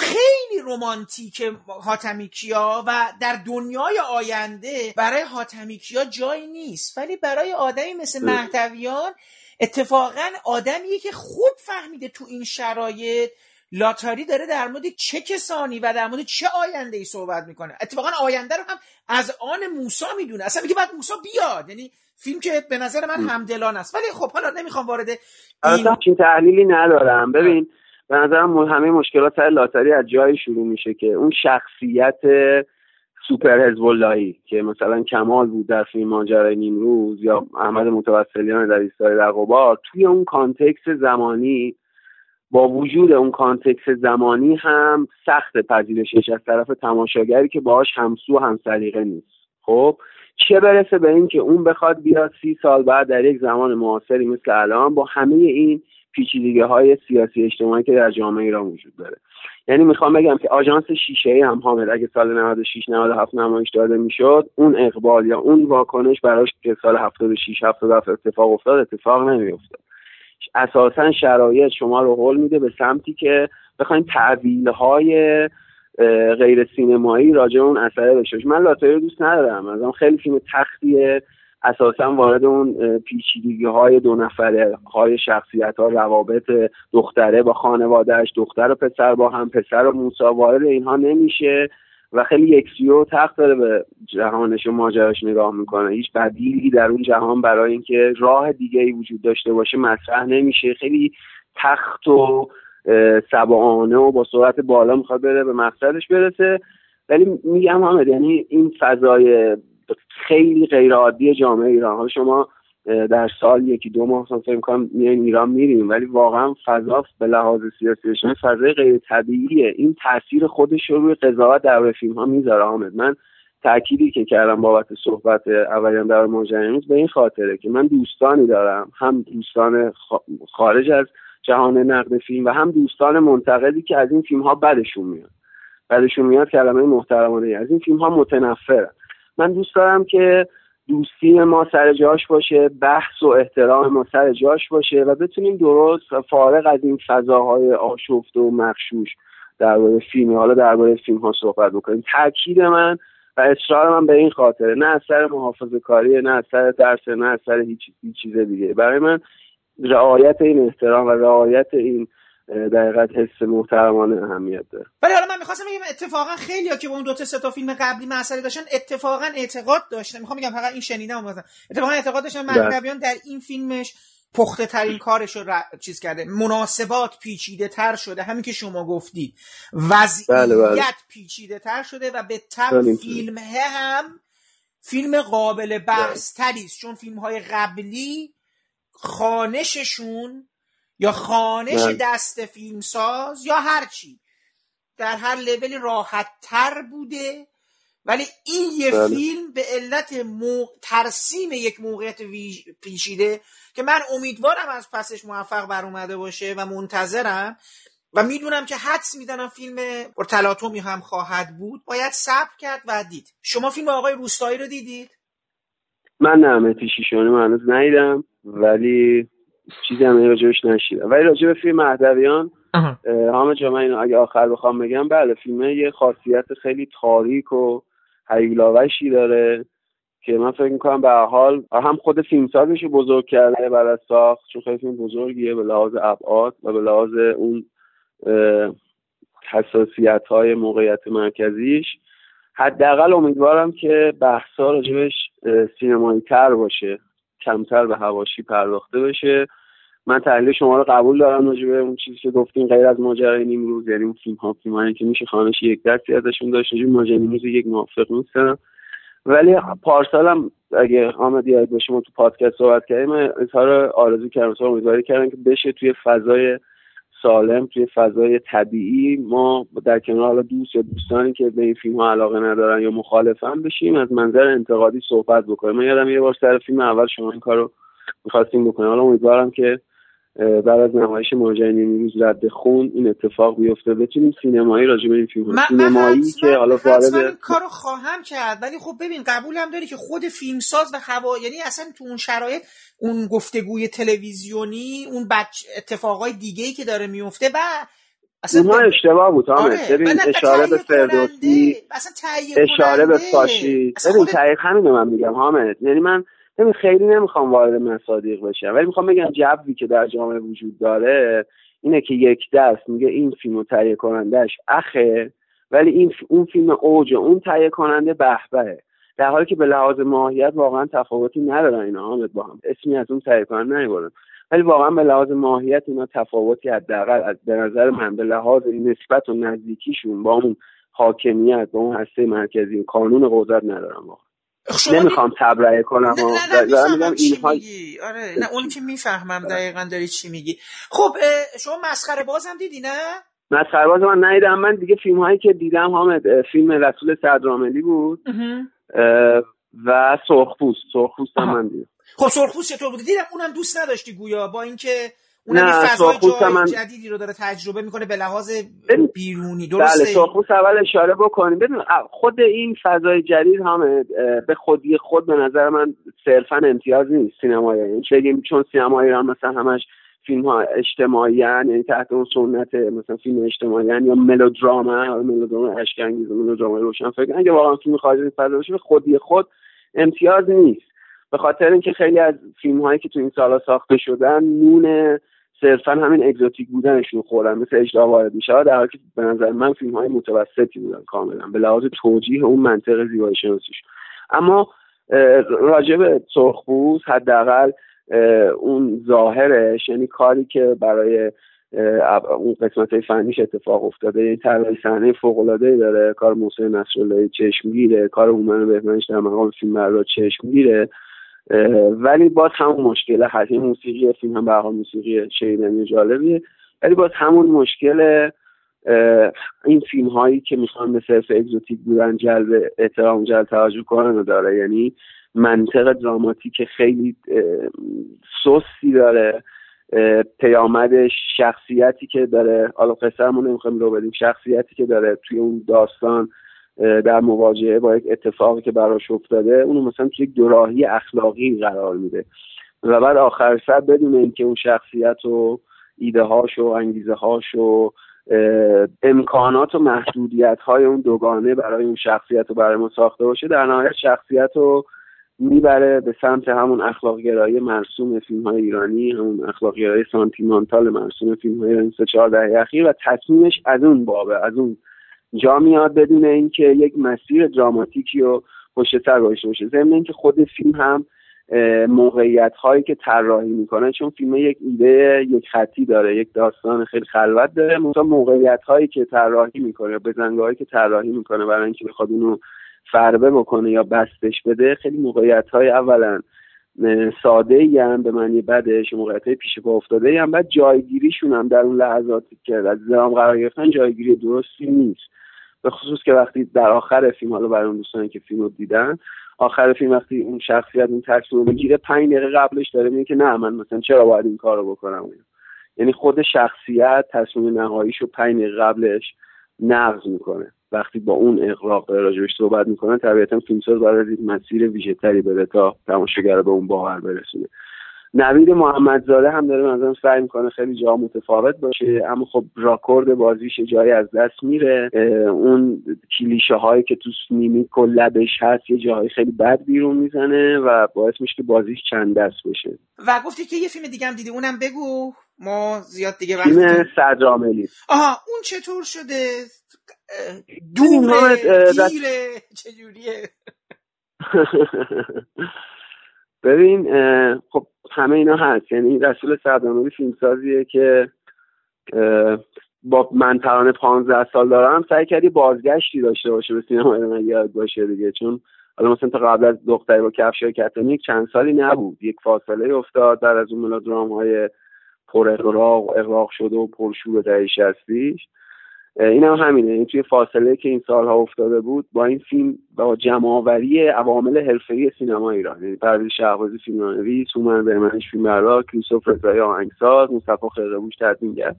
خیلی رومانتیکه حاتمیکیا، و در دنیای آینده برای حاتمیکیا جایی نیست، ولی برای آدمی مثل مهدویان اتفاقاً آدمیه که خوب فهمیده تو این شرایط لاتاری داره در مورد چه کسانی و در مورد چه آینده‌ای صحبت میکنه. اتفاقا آینده رو هم از آن موسی میدونه، اصلا میگه بعد موسی بیاد، یعنی فیلم که به نظر من همدلان است. ولی خب حالا نمیخوام وارد این چیز تحلیلی ندارم. ببین به نظرم همه مشکلات سر لاتاری از جایی شروع میشه که اون شخصیت سوپر حزب اللهی که مثلا کمال بود در فیلم ماجرای نیمروز یا احمد متوسلیان در ایستگاه در قبار، توی اون کانتکست زمانی با وجود اون کانتکست زمانی هم سخت پذیرشش از طرف تماشاگری که باهاش همسو هم سلیقه نیست. خب چه برسه به این که اون بخواد بیاد سی سال بعد در یک زمان معاصری مثل الان با همه این پیچیدگی‌های سیاسی اجتماعی که در جامعه ایران وجود داره. یعنی میخوام بگم که آژانس شیشه‌ای هم حامد اگه سال نود و شش نود و هفت نمایش داده میشد، اون اقبال یا اون واکنش براش که سال هفتاد و شش هفتاد و هفت اتفاق افتاد اتفاق نمی‌افتاد. اساساً شرایط شما رو هول میده به سمتی که بخواید تعبیل‌های غیر سینمایی راجع اون اثر بشه. من لاتاری رو دوست ندارم، مثلا خیلی فیلم تختیه، اساساً وارد اون پیچیدگی‌های دو نفره، های شخصیت‌ها، روابط دختره با خانواده‌اش، دختر و پسر با هم، پسر و موسی، وارد اینها نمیشه و خیلی یکسوی و تخت داره به جهانش و ماجراش نگاه میکنه. هیچ بدیلی در اون جهان برای اینکه راه دیگه‌ای وجود داشته باشه مطرح نمیشه. خیلی تخت و سبعانه و با سرعت بالا میخواد بره به مقصدش برسه. ولی میگم حامد، یعنی این فضای خیلی غیر عادی جامعه ایران، حالا شما در سال یکی دو ماه مثلا فکر می‌کنم میایم ایران میریم، ولی واقعا فضا به لحاظ سیاسی شون فضای غیر طبیعیه. این تاثیر خودش رو روی قضاوت در فیلم‌ها میذاره. حامد من تأکیدی که کردم بابت صحبت اولیام در ماجرامیز به این خاطره که من دوستانی دارم، هم دوستان خارج از جهان نقد فیلم و هم دوستان منتقدی که از این فیلم‌ها بدشون میاد. بدشون میاد کلمه محترمانه، از این فیلم‌ها متنفرن. من دوست دارم که دوستی ما سر جاش باشه، بحث و احترام ما سر جاش باشه و بتونیم درست و فارغ از این فضاهای آشفت و مغشوش درباره فیلم، حالا درباره فیلم ها صحبت بکنیم. تاکید من و اصرار من به این خاطره، نه از سر محافظه‌کاری، نه از سر درس، نه از سر هیچ چیز دیگه. برای من رعایت این احترام و رعایت این دقیقاً حس محترمانه اهمیت داره. ولی حالا من می‌خواستم بگم اتفاقا خیلی‌ها که با اون دو تا سه تا فیلم قبلی مسئله داشتن اتفاقا اعتقاد داشتن، می‌خوام بگم فقط این شنیدم مثلا اتفاقا اعتقاد داشتن مهدویان در این فیلمش پخته ترین کارش رو ر... چیز کرده، مناسبات پیچیده تر شده، همین که شما گفتید وضعیت بله بله. پیچیده تر شده و به تبع فیلم هم فیلم قابل بحث تری است، چون فیلم‌های قبلی خانششون یا خانش نه. دست فیلمساز یا هر چی در هر لولی راحت تر بوده، ولی این یه نه. فیلم به علت مو... ترسیم یک موقعیت ویج... پیچیده که من امیدوارم از پسش موفق بر اومده باشه و منتظرم و میدونم که حدس میدنم فیلم تلاطمی هم خواهد بود، باید صبر کرد و دید. شما فیلم آقای روستایی رو دیدید؟ من نه، مهدی شیشانی من هنوز ندیدم، ولی چیزی هم راجبش نشیدم. ولی راجب فیلم مهدویان همه جا من اینو اگه آخر بخوام بگم، بله فیلمه یه خاصیت خیلی تاریک و هیولاوشی داره که من فکر میکنم به حال هم خود فیلمسازش رو بزرگ کرده برای ساخت، چون خیلی فیلم بزرگیه به لحاظ ابعاد و به لحاظ اون حساسیت های موقعیت مرکزیش. حداقل امیدوارم که بحثا راجبش سینمایی تر باشه، کمتر به حواشی پرداخته بشه. من تحلیل شما رو قبول دارم راجع به اون چیزی که گفتین غیر از ماجرای نیمروز، یعنی اون فیلم ها فیلمایی که میشه خانش یک درسی ازشون داشت، چون ماجرای نیمروز یک موافق نیستم. ولی پارسالم اگه حامد یاد باشه ما تو پادکست صحبت کردیم، اظهار آرزو کردم و امیدواری کردم که بشه توی فضای سالم، توی فضای طبیعی ما در کنار حالا دوست یا دوستانی که به این فیلم ها علاقه ندارن یا مخالفن بشیم، از منظر انتقادی صحبت بکنیم. من یادم یه بار سر فیلم اول شما این کارو می‌خواستین بکنیم. حالا امیدوارم که بعد از نمایش ماجرای نیمروز رد خون این اتفاق بیفته، بتونیم سینمایی راجع به این فیلم سینمایی که حالا وارد این کارو خواهم کرد. ولی خب ببین قبولم داری که خود فیلمساز و هوا، یعنی اصلا تو اون شرایط اون گفتگوی تلویزیونی، اون بچ اتفاقای دیگه‌ای که داره میفته و اصلا ما اشتباه بود. آره. ببین اشاره به فردوسی، اصلا تایید اشاره به فاشی، ببین تایید همین من میگم حامد. یعنی من ببین خیلی نمیخوام وارد مصادیق بشم، ولی میخوام بگم جوی که در جامعه وجود داره اینه که یک دست میگه این فیلمو تهیه کنندهش اخه، ولی این اون فیلم اوج، اون تهیه کننده بهبهه، در حالی که به لحاظ ماهیت واقعا تفاوتی ندارن اینا حامد با هم. اسمی از اون تهیه کننده نمیبرن، ولی واقعا به لحاظ ماهیت اینا تفاوتی حداقل از به نظر من به لحاظ نسبت و نزدیکیشون با اون حاکمیت، با اون هسته مرکزی و قانون قدرت ندارن واقعا. نمیخوام تبرئه کنم، دارم میگم اینها. آره نه اون که میفهمم دقیقاً داری چی میگی. خب شما مسخره باز هم دیدی نه؟ مسخره باز من ندیدم. من دیگه فیلم هایی که دیدم حامد فیلم رسول صدرعاملی بود و سرخپوست. سرخپوست هم من دیدم. خب سرخپوست چطور بود؟ دیدم اونم دوست نداشتی گویا، با اینکه اونم یه فضای جای من... جدیدی رو داره تجربه میکنه به لحاظ بیرونی. درسته؟ بله سرخپوست اول اشاره بکنیم. ببین خود این فضای جدید هم به خودی خود به نظر من صرفا امتیاز نیست سینمای ایران، یعنی چون سینمای ایران مثلا همش فیلم ها اجتماعی ان، یعنی تحت اون سنت مثلا فیلم اجتماعی ان یا ملودراما، یا ملودراما اشک‌انگیز، ملودراما روشنفکر، اگه واقعا فیلم خارجی فضا بشه به خودی خود امتیاز نیست، به خاطر اینکه خیلی از فیلم هایی که تو این سالا ساخته شدن نون صرفا همین اگزوتیک بودنشون خوردن، مثل اجدا وارد میشه، در حالی که به نظر من فیلم های متوسطی بودن کاملا به لحاظ توجیه اون منطق زیبایی شناسیش. اما راجب سرخپوست حداقل اون ظاهرش، یعنی کاری که برای اون قسمت فنیش اتفاق افتاده، یعنی طراحی صحنه فوق العاده داره، کار محسن نصراللهی چشمگیره، کار سومن بهمنش در مقام فیلمبردار چشمگیره، ولی باز همون مشکل هست. موسیقی فیلم هم به هر حال موسیقی شیرینی جالبیه، ولی باز همون مشکل این فیلم هایی که میخوان به صرف اگزوتیک بودن جلب احترام جلب توجه کردن داره، یعنی منطق دراماتیک خیلی سوسی داره، پیامدش شخصیتی که داره، حالا قصه‌مون نمیخوایم رو بدیم، شخصیتی که داره توی اون داستان در مواجهه با یک اتفاقی که براش افتاده اونو مثلا توی یک دوراهی اخلاقی قرار میده و بعد آخر سر بدون اینکه اون شخصیت و ایده هاش و انگیزه هاش و امکانات و محدودیت های اون دوگانه برای اون شخصیت و برای ما ساخته باشه، در نهایت شخصیت و میبره به سمت همون اخلاق گرایی مرسوم فیلم‌های ایرانی، همون اخلاق گرایی سانتیمانتال مرسوم فیلم‌های ایرانی سه چهار دهه اخیر، و تصمیمش از اون بابه، از اون جا میاد بدون اینکه یک مسیر دراماتیکی رو پشت سر گذاشته باشه. ضمن اینکه خود فیلم هم موقعیت‌هایی که طراحی میکنه، چون فیلم یک ایده یک خطی داره، یک داستان خیلی خلوت داره، مثلا موقعیت‌هایی که طراحی میکنه، بزنگاهایی که طراحی میکنه برای اینکه بخواد اونو فربه بکنه یا بستش بده، خیلی موقعیت‌های اولا ساده‌ای هم به معنی بدش، موقعیت‌های پیش پا افتاده‌ای هم، بعد جایگیریشون هم در اون لحظاتی که از درام قرار گرفتن جایگیری درستی نیست، به خصوص که وقتی در آخر فیلم، حالا برای اون دوستانی که فیلمو دیدن، آخر فیلم وقتی اون شخصیت اون تصمیم رو میگیره، پنج دقیقه قبلش داره میگه که نه من مثلا چرا باید این کارو بکنم، یعنی خود شخصیت تصمیم نهاییشو پنج دقیقه قبلش نقض میکنه. وقتی با اون اغراق راجبش صحبت میکنن، طبیعتا فیلمساز باید یک مسیر ویژه تری بره تا تماشاگر به اون باور برسونه. نوید محمدزاده هم داره منظورم سعی میکنه خیلی جا متفاوت باشه، اما خب راکورد بازیش جایی از دست میره، اون کلیشه هایی که تو میمیک و لبش هست یه جایی خیلی بد بیرون میزنه و باعث میشه که بازیش چند دست بشه. و گفتی که یه فیلم دیگه هم دیدی، اونم بگو، ما زیاد دیگه وقت فیلم صدرعاملی. آها اون چطور شده؟ دومه دیره چجوریه؟ ببین خب همه اینا هست، یعنی رسول صدرعاملی فیلمسازیه که با من ترانه پانزده سال دارم سعی کردی بازگشتی داشته باشه به سینما ایران، یاد باشه دیگه، چون حالا مثلا تا قبل از دختری با کفشای کتانی چند سالی نبود، یک فاصله افتاد در از اون ملودرام‌های پر اغراق اغراق شده و پرشور دهه شصتیش. این هم همینه، این توی فاصله که این سالها افتاده بود با این فیلم، با جمع‌آوری عوامل حرفه‌ای سینما ایران، یعنی پرویز شهبازی فیلمنامه‌نویس، سومن بهمنش فیلمبردار، کریستوف رضایی آهنگساز، مصطفی خرقه‌پوش تدوینگر،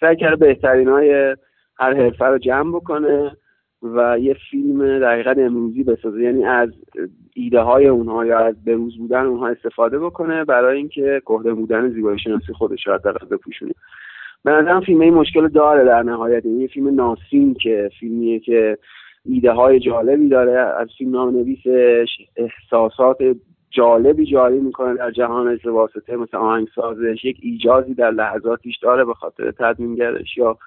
سعی کرده بهترین‌های هر حرفه رو جمع بکنه و یه فیلم دقیقاً امروزی بسازه، یعنی از ایده‌های اونها یا از بروز بودن اونها استفاده بکنه برای اینکه کهنه بودن زیبایی شناسی خودش رو بپوشونه. به نظرم فیلم این مشکل داره در نهایت، این یه فیلم ناسین که فیلمیه که ایده های جالبی داره، از فیلم نام نویسش احساسات جالبی جاری میکنه در جهان ازواسطه، مثل آهنگسازش یک ایجازی در لحظاتیش داره به خاطر تدوینگرش، یا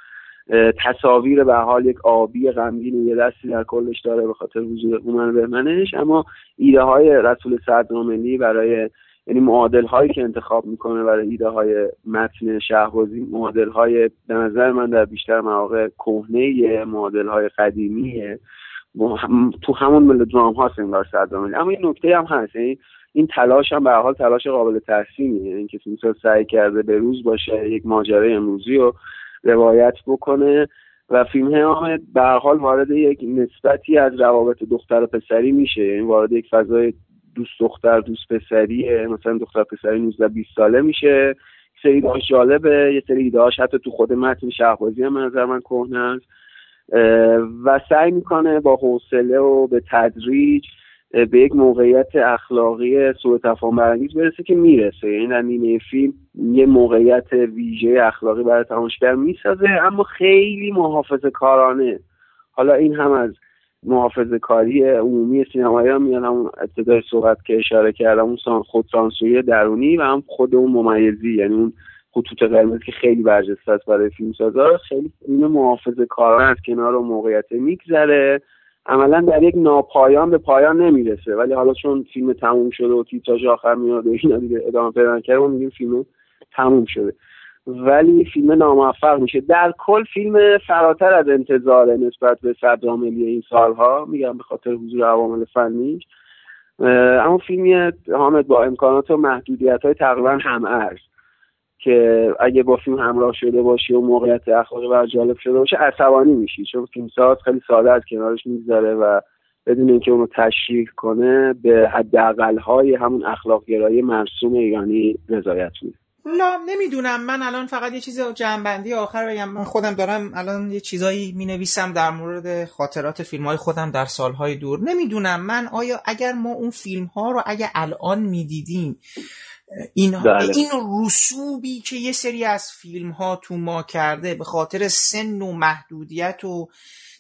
تصاویر به حال یک آبی غمگین یه دستی در کلش داره به خاطر وجود سومن بهمنش. اما ایده های رسول صدرعاملی برای، یعنی معادل هایی که انتخاب میکنه برای ایده های متن شهبازی، معادل های به نظر من در بیشتر مواقع کهنه، معادل های قدیمیه، تو همون ملودرام هاست انگار صدرعاملی. اما این نکته هم هست، این تلاش هم به هر حال تلاش قابل تحسینیه، این که فیلمساز سعی کرده به روز باشه، یک ماجرای امروزی رو روایت بکنه و فیلم هم به هر حال وارد یک نسبتی از روابط دختر و پسری میشه، یعنی وارد یک فضای دوست دختر دوست پسریه، مثلا دختر پسری نوزده بیست ساله میشه. سری ایده‌هاش جالبه، یه سری ایده‌هاش حتی تو خود متن شهبازی هم به نظر من کهنه است و سعی میکنه با حوصله و به تدریج به یک موقعیت اخلاقی سوء تفاهم برانگیز برسه که میرسه، یعنی در نیمه فیلم یه موقعیت ویژه اخلاقی برای تماشاگر میسازه اما خیلی محافظه‌کارانه. حالا این هم از محافظه‌کاری عمومی سینمایی هم میاد، هم ابتدای صحبت که اشاره کردم اون خودسانسوری درونی و هم خود اون ممیزی، یعنی اون خطوط قرمز که خیلی برجسته است برای فیلمسازا، خیلی این محافظه‌کارانه از کنار موقعیت میگذره، عملا در یک ناپایان به پایان نمیرسه. ولی حالا چون فیلم تموم شده و تیتراژ آخر میاد و اینا دیگه ادامه پیدا نکرده، اون میگیم فیلم تموم شده، ولی فیلم ناموفق میشه. در کل فیلم فراتر از انتظاره نسبت به صدرعاملی این سالها، میگم به خاطر حضور عوامل فنی، اما فیلمی حامد با امکانات و محدودیت‌های تقریبا هم‌عرض که اگه با فیلم همراه شده باشی و موقعیت اخلاقی بر جالب شده باشه عصبانی میشی، چون فیلمساز خیلی ساده از کنارش میگذره و بدون اینکه اونو تشریح کنه به حداقل‌های همون اخلاق گرایی مرسوم ایرانی رضایت میده. نه نمیدونم، من الان فقط یه چیز جنبندی آخر بگم. من خودم دارم الان یه چیزایی مینویسم در مورد خاطرات فیلم‌های خودم در سال‌های دور. نمیدونم من آیا اگر ما اون فیلم‌ها رو اگه الان میدیدیم، این این رسوبی که یه سری از فیلم ها تو ما کرده به خاطر سن و محدودیت و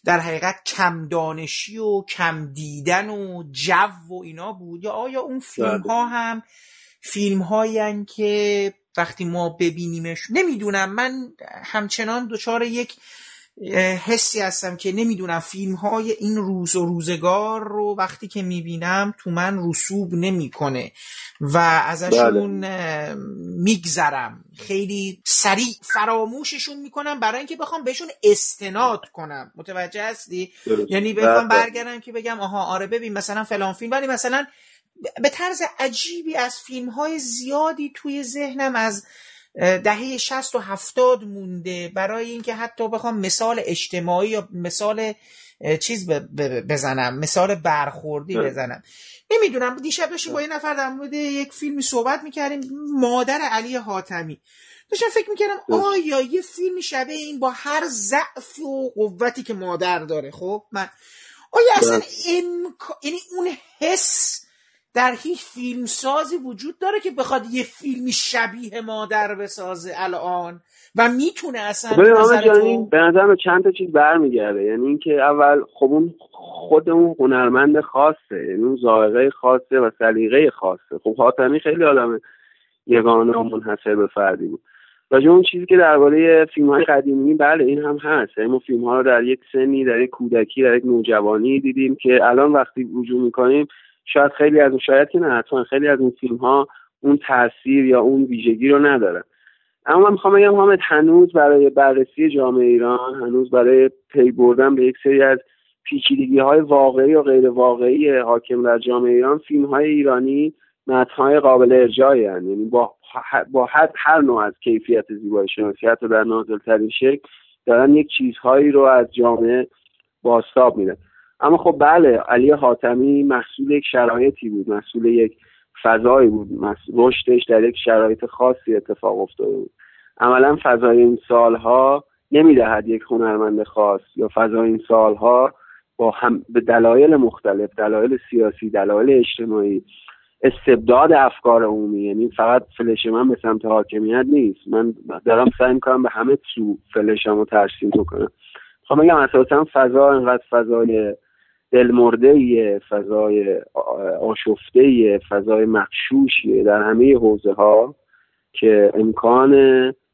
در حقیقت کم دانشی و کم دیدن و جو و اینا بود، یا آیا اون فیلم ها هم فیلم هایی که وقتی ما ببینیمش، نمیدونم، من همچنان دچار یک حسی هستم که نمیدونم فیلم های این روز و روزگار رو وقتی که میبینم تو من رسوب نمیکنه و ازشون بله. میگذرم، خیلی سریع فراموششون میکنم برای اینکه بخوام بهشون استناد کنم. متوجه هستی؟ بله. یعنی بخوام برگردم که بگم آها آره ببین مثلا فلان فیلم، ولی مثلا به طرز عجیبی از فیلم های زیادی توی ذهنم از دهه شصت و هفتاد مونده برای اینکه حتی بخوام مثال اجتماعی یا مثال چیز بزنم، مثال برخوردی بزنم. نمیدونم دیشب داشتیم با یه نفر در مورد یک فیلمی صحبت میکردیم، مادر علی حاتمی، داشتم فکر میکردم آیا یه فیلمی شبیه این با هر ضعف و قوتی که مادر داره، خب من آیا اصلا امکان، یعنی اون حس در هیچ فیلمسازی وجود داره که بخواد یه فیلمی شبیه مادر بسازه الان و میتونه اصلا به نظر تو؟ به نظرم چند تا چیز برمیگرده، یعنی اینکه اول خب اون خودمون هنرمند خاصه، یعنی اون ذائقه خاصه و سلیقه خاصه. خب حاتمی خیلی آدم یگانه و منحصر به فردی بود. راجع اون چیزی که درباره فیلم‌های قدیمی، بله این هم هست، یعنی ما فیلم‌ها رو در یک سنی، در یک کودکی، در یک نوجوانی دیدیم که الان وقتی رجوع می‌کنیم شاید خیلی از اون، شاید که نه حتما خیلی از اون فیلم ها اون تاثیر یا اون ویژگی رو ندارن. اما من میخوام بگم حامد هنوز برای بررسی جامعه ایران، هنوز برای پی بردن به یک سری از پیچیدگی های واقعی و غیر واقعی حاکم در جامعه ایران، فیلم های ایرانی متن‌های قابل ارجاعی هستند، یعنی با با هر هر نوع از کیفیت زیبایی شناسی حتی در نازل‌ترین شکل دارن یک چیزهایی رو از جامعه بازتاب میدن. اما خب بله، علی حاتمی محصول یک شرایطی بود، محصول یک فضایی بود، رشدش در یک شرایط خاصی اتفاق افتاده بود. عملا فضای این سالها نمیدهد یک هنرمند خاص یا فضای این سالها با هم به دلایل مختلف، دلایل سیاسی، دلایل اجتماعی، استبداد افکار عمومی، یعنی فقط فلش من به سمت حاکمیت نیست، من دارم سعی میکنم به همه سو فلشمو ترسیم کنم. خب میگم اساسا فضا انقدر فضای دلمرده فضای آشفته، فضای مغشوشیه در همه حوزه ها که امکان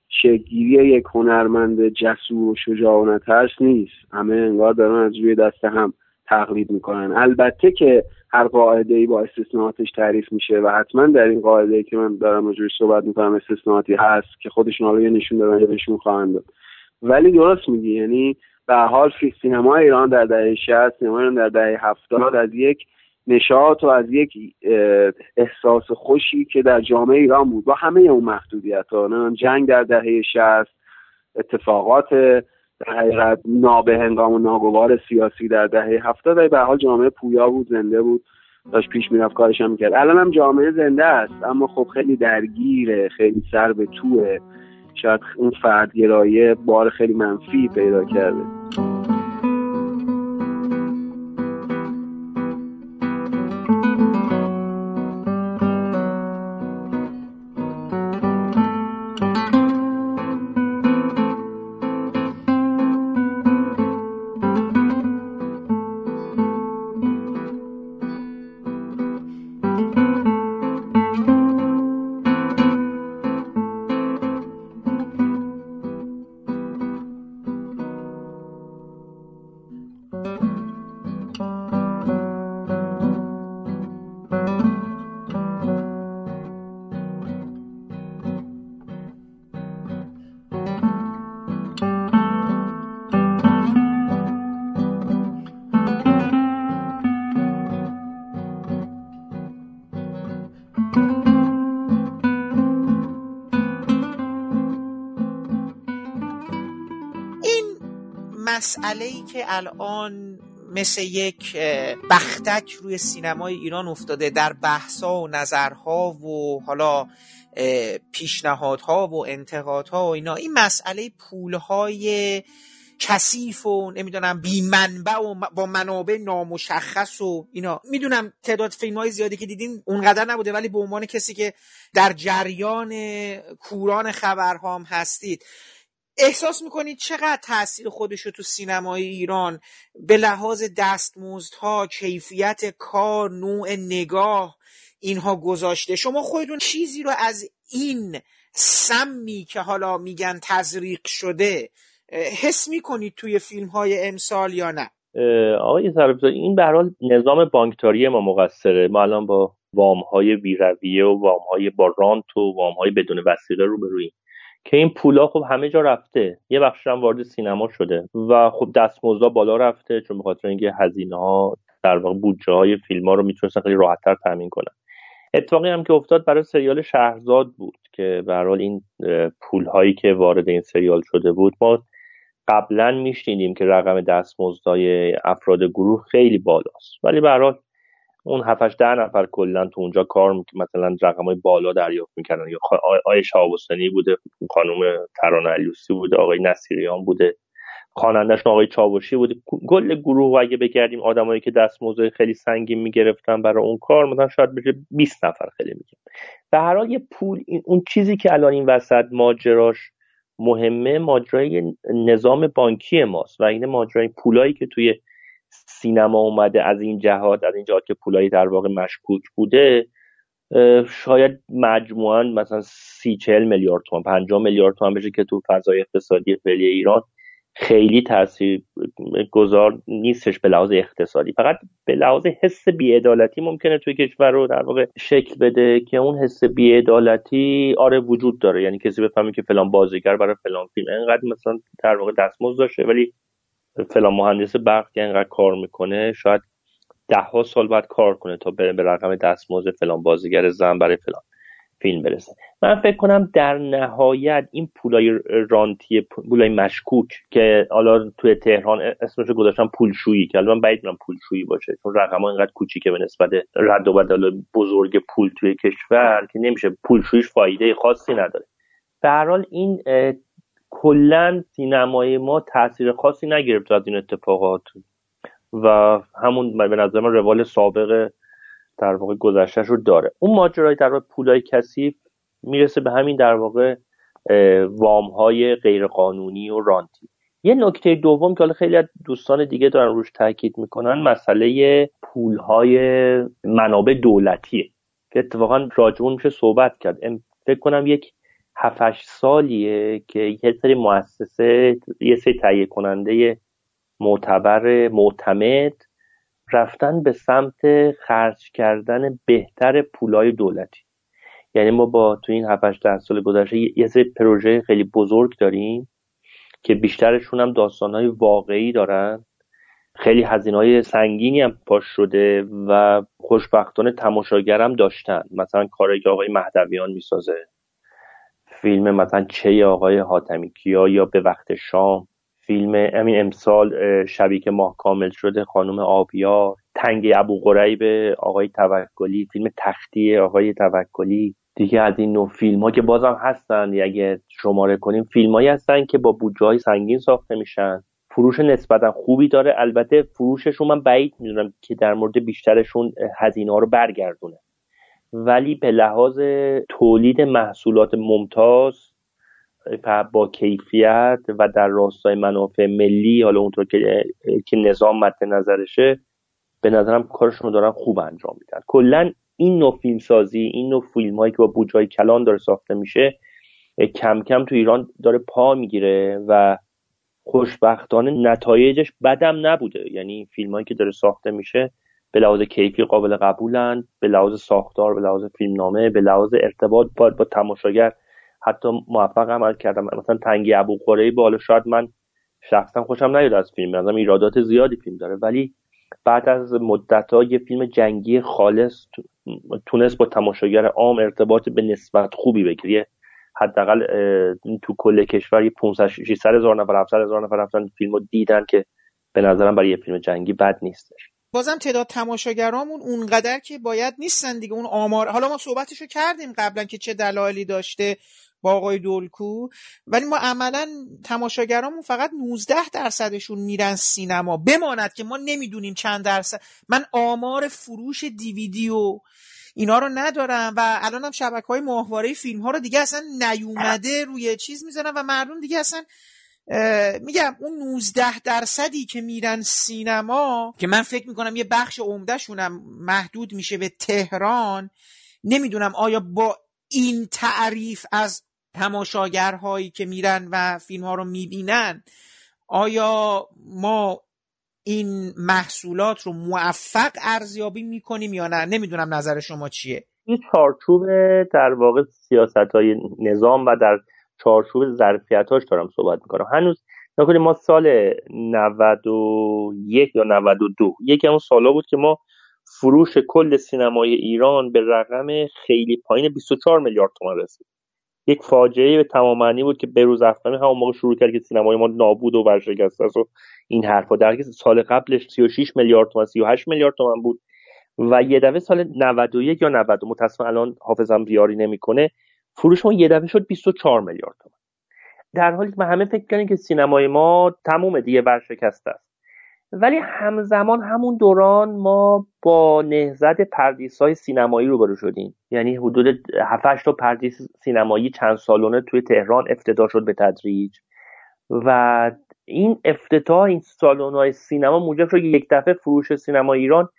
شکلگیری یک هنرمند جسور و شجاع و نترس نیست. همه انگار دارن از روی دست هم تقلید میکنن. البته که هر قاعده‌ای با استثناءاتش تعریف میشه و حتما در این قاعده‌ای که من دارم راجعش صحبت میکنم استثناءاتی هست که خودشون حالا یه نشون دارن یا بهشون خواهند داد. ولی درست میگی، یعنی به حال سینما ایران در دهه شصت، سینما ایران در دهه هفتاد از یک نشاط و از یک احساس خوشی که در جامعه ایران بود با همه اون محدودیت‌ها، جنگ در دهه شصت، اتفاقات در حقیقت نابهنگام و ناگوار سیاسی در دهه هفتاد، به حال جامعه پویا بود، زنده بود، داشت پیش میرفت، کارش هم میکرد. الان هم جامعه زنده است، اما خب خیلی درگیره، خیلی سر به توه، شاید اون فردگرایه بار خیلی منفی پیدا کرده. مسئله‌ای که الان مثل یک بختک روی سینمای ایران افتاده در بحث‌ها و نظرها و حالا پیشنهادها و انتقادها و اینا، این مسئله پولهای کثیف و نمیدونم بی منبع و با منابع نامشخص و اینا، میدونم تعداد فیلم‌های زیادی که دیدین اونقدر نبوده، ولی به عنوان کسی که در جریان کوران خبرها هم هستید، احساس میکنید چقدر تأثیر خودشو تو سینمای ایران به لحاظ دستمزدها، کیفیت کار، نوع نگاه اینها گذاشته؟ شما خودتون چیزی رو از این سمی که حالا میگن تزریق شده حس میکنید توی فیلم‌های امسال یا نه؟ آقای سربزایی، این به هر حال نظام بانکداری ما مقصره. ما الان با وام‌های بی‌رویه و وام‌های با رانت و وام‌های بدون وسیله روبرویم که این پولا خب همه جا رفته، یه بخشش هم وارد سینما شده و خب دستمزدها بالا رفته، چون به خاطر اینکه هزینه‌ها در واقع بودجه های فیلم‌ها رو میتونستن خیلی راحت‌تر تامین کنن. اتفاقی هم که افتاد برای سریال شهرزاد بود که به هر حال این پول‌هایی که وارد این سریال شده بود، ما قبلا میشنیدیم که رقم دستمزدهای افراد گروه خیلی بالاست، ولی به هر حال اون هفت هشت نفر کلا تو اونجا کار میکنه، مثلا رقمای بالا دریافت میکنن، یا آقای شهابستانی بوده، خانم ترانه علیوسی بوده، آقای نصیریان بوده، خواننده‌شون آقای چاوشی بوده، کل گروه. اگه بگردیم آدمایی که دستمزد خیلی سنگین میگرفتن برای اون کار، مثلا شاید بشه بیست نفر. خیلی میگم به هر حال یه پول، اون چیزی که الان این وسط ماجراش مهمه، ماجرای نظام بانکی ماست و این ماجرای پولایی که توی سینما اومده از این جهات از این جهات که پولایی در واقع مشکوک بوده، شاید مجموعاً مثلا سی چهل میلیارد تومان، پنجاه میلیارد تومان بشه که تو فضای اقتصادی فعلی ایران خیلی تأثیر گذار نیستش به لحاظ اقتصادی، فقط به لحاظ حس بیعدالتی ممکنه توی کشور رو در واقع شکل بده که اون حس بیعدالتی آره وجود داره. یعنی کسی بفهمه که فلان بازیگر برای فلان فیلم انقدر مثلا در واقع دستمزد داشته، ولی فلان مهندس برق که اینقدر کار میکنه شاید ده ها سال بعد کار کنه تا به رقم دستمزد فلان بازیگر زن برای فلان فیلم برسه. من فکر کنم در نهایت این پولای رانتی، پولای مشکوک که حالا توی تهران اسمش رو گذاشتن پولشویی، که الان بعید میدونم پولشویی باشه، چون رقم‌ها اینقدر کوچیکه به نسبت رد و بدل بزرگ پول توی کشور که نمیشه پولشوییش فایده خاصی نداره. به هر حال این کلا سینمای ما تاثیر خاصی نگرفت از این اتفاقات و همون به نظر من روال سابق در واقع گذشته‌اش رو داره. اون ماجرای در واقع پولای کثیف میرسه به همین در واقع وام‌های غیرقانونی و رانتی. یه نکته دوم که حالا خیلی از دوستان دیگه دارن روش تاکید میکنن مسئله پولهای منابع دولتیه که اتفاقا راجعون میشه صحبت کرد. فکر کنم یک هفت هشت سالیه که یه سری مؤسسه یه سری تهیه کننده معتبر معتمد رفتن به سمت خرج کردن بهتر پولای دولتی. یعنی ما با تو این هفت هشت سال گذشته یه سری پروژه خیلی بزرگ داریم که بیشترشون هم داستانهای واقعی دارن، خیلی هزینه‌های سنگینی هم پاش شده و خوشبختانه تماشاگرم داشتن. مثلا کاری که آقای مهدویان میسازه، فیلم مثلا چه آقای حاتمیکیا، یا به وقت شام، فیلم امین امسال شبی که ماه کامل شد خانم آبیار، تنگ ابوقریب آقای توکلی، فیلم تختی آقای توکلی دیگه. از این نوع فیلم ها که بازم هستن، اگه شماره کنیم فیلم هایی هستن که با بودجه های سنگین ساخته میشن، فروش نسبتا خوبی داره. البته فروششون من بعید میدونم که در مورد بیشترشون هزینه ها رو برگردونه، ولی به لحاظ تولید محصولات ممتاز با کیفیت و در راستای منافع ملی، حالا اونطور که که نظام مد نظرشه، به نظرم کارشون رو دارن خوب انجام میدن. کلا این نوع فیلمسازی، این نوع فیلمایی که با بودجه کلان داره ساخته میشه، کم کم تو ایران داره پا میگیره و خوشبختانه نتایجش بدم نبوده. یعنی فیلمایی که داره ساخته میشه به لحاظ کیفی قابل قبولند، به لحاظ ساختار، به لحاظ فیلمنامه، به لحاظ ارتباط با, با تماشاگر حتی موفق عمل کردم. مثلا تنگی ابوقریب، بالا شاید من شخصا خوشم نیاد از فیلم، مثلا ایرادات زیادی فیلم داره، ولی بعد از مدت‌ها یه فیلم جنگی خالص تونست با تماشاگر عام ارتباط به نسبت خوبی بگیره. حداقل تو کل کشور یه پانصد ششصد هزار نفر، هفتصد هزار نفر رفتن فیلمو دیدن که به نظرم برای یه فیلم جنگی بد نیستش. بازم تعداد تماشاگرامون اونقدر که باید نیستن دیگه. اون آمار، حالا ما صحبتشو کردیم قبلا که چه دلایلی داشته با آقای دولکو، ولی ما عملا تماشاگرامون فقط نوزده درصدشون میرن سینما، بماند که ما نمیدونیم چند درصد. من آمار فروش دیویدی و اینا رو ندارم و الان هم شبکه‌های ماهواره فیلم ها رو دیگه اصلا نیومده روی چیز میذارن و مردم دیگه اصلا میگم اون نوزده درصدی که میرن سینما، که من فکر میکنم یه بخش عمدهشونم محدود میشه به تهران، نمیدونم آیا با این تعریف از تماشاگرهایی که میرن و فیلمها رو میبینن آیا ما این محصولات رو موفق ارزیابی میکنیم یا نه؟ نمیدونم نظر شما چیه. این چارچوب در واقع سیاست‌های نظام و در چارچوب ظرفیت‌هاش دارم صحبت میکنم. هنوز نکنیم ما سال نود و یک یا نود و دو، یکی همون سالا بود که ما فروش کل سینمای ایران به رقم خیلی پایین بیست و چهار میلیارد تومان رسید. یک فاجعه به تمام معنی بود که بهروز افخمی همون موقع شروع کرد که سینمای ما نابود و ورشکسته است و این حرفا، در حالی که سال قبلش سی و شش میلیارد تومان سی و هشت میلیارد تومان بود. و یه دفعه سال نود و یک یا نود، متأسفانه الان حافظم بیاری نمیکنه، فروش ما یه دفعه شد بیست و چهار میلیارد تومان، در حالی که ما همه فکر کردیم که سینمای ما تموم دیگه ورشکسته است. ولی همزمان همون دوران ما با نهضت پردیس‌های سینمایی روبرو شدیم. یعنی حدود هفت هشت تا پردیس سینمایی چند سالونه توی تهران افتتاح شد به تدریج و این افتتاح این سالن‌های سینما موجب شد که یک دفعه فروش سینما ایران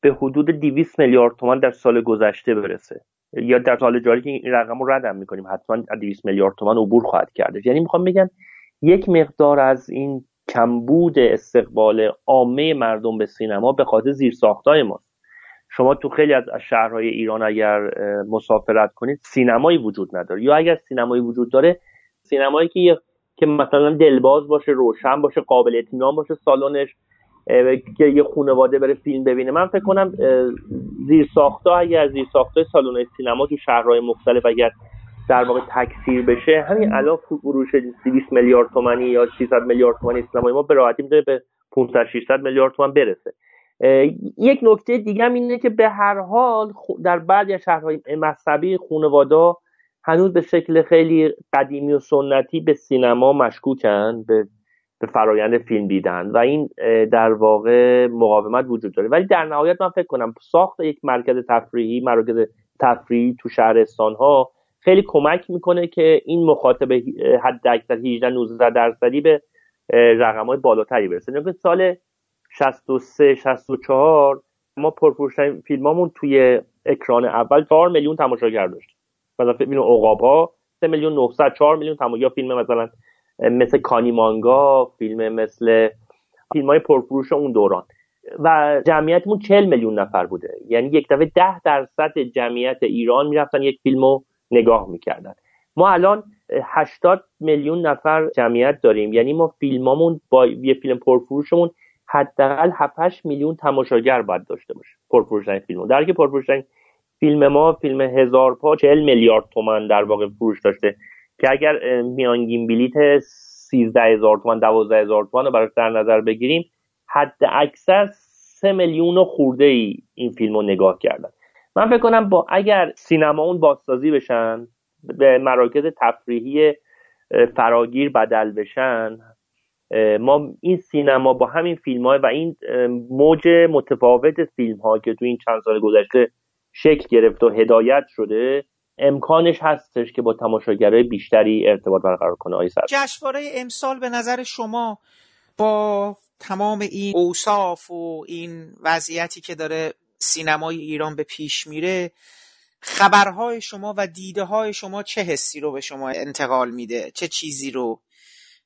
به حدود دویست میلیارد تومان در سال گذشته برسه، یا در سال جاری که این رقم رو ردم می‌کنیم حتما دویست میلیارد تومان عبور خواهد کرد. یعنی می‌خوام بگم یک مقدار از این کمبود استقبال عامه مردم به سینما به خاطر زیرساختای ما. شما تو خیلی از شهرهای ایران اگر مسافرت کنید سینمایی وجود نداره، یا اگر سینمایی وجود داره سینمایی که که مثلا دلباز باشه، روشن باشه، قابل اطمینان باشه سالنش، که یه خانواده بره فیلم ببینه. من فکر کنم زیرساختا، اگر زیرساختای سالن سینما تو شهرهای مختلف اگر در واقع تکثیر بشه، همین الان فروش دویست میلیارد تومانی یا ششصد میلیارد تومانی سینمای ما به راحتی میتونه به پانصد ششصد میلیارد تومان برسه. یک نکته دیگه هم اینه که به هر حال در بعضی شهرهای مذهبی خانواده‌ها هنوز به شکل خیلی قدیمی و سنتی به سینما مشکوکن، به به فرایند فیلم دیدن و این در واقع مقاومت وجود داره. ولی در نهایت من فکر کنم ساخت یک مرکز تفریحی، مرکز تفریحی تو شهرستان‌ها خیلی کمک میکنه که این مخاطب حد اکثر هجده نوزده درصدی به رقم‌های بالاتری برسه. یعنی سال شصت و سه شصت و چهار ما پرفروش‌ترین فیلمامون توی اکران اول چهار میلیون تماشاگر داشت. مثلا فیلم عقاب‌ها سه میلیون و نهصد چهار میلیون تماشاگر، فیلم مثلا مثل کانیمانگا، فیلم مثل فیلم‌های پرفروش اون دوران، و جمعیتمون چهل میلیون نفر بوده. یعنی یک دفعه ده درصد جمعیت ایران میرفتن یک فیلمو نگاه میکردن. ما الان هشتاد میلیون نفر جمعیت داریم. یعنی ما فیلمامون با یه فیلم پرفروشمون حداقل هفت هشت میلیون تماشاگر باید داشته باشه پرفروشن فیلمو. در که پرفروشن فیلم ما، فیلم هزار پا چهل میلیارد تومان در واقع فروش داشته که اگر میانگین بلیت سیزده هزار تومان دوازده هزار تومان رو براش در نظر بگیریم، حد اکثر سه میلیون و خورده ای این فیلم رو نگاه کردن. من فکر کنم با اگر سینما اون بازسازی بشن، به مراکز تفریحی فراگیر بدل بشن، ما این سینما با همین فیلم های و این موج متفاوت فیلم ها که تو این چند سال گذشته شکل گرفت و هدایت شده، امکانش هستش که با تماشاگرای بیشتری ارتباط برقرار کنه. جشنواره امسال به نظر شما با تمام این اوصاف و این وضعیتی که داره سینمای ایران به پیش میره، خبرهای شما و دیده های شما چه حسی رو به شما انتقال میده؟ چه چیزی رو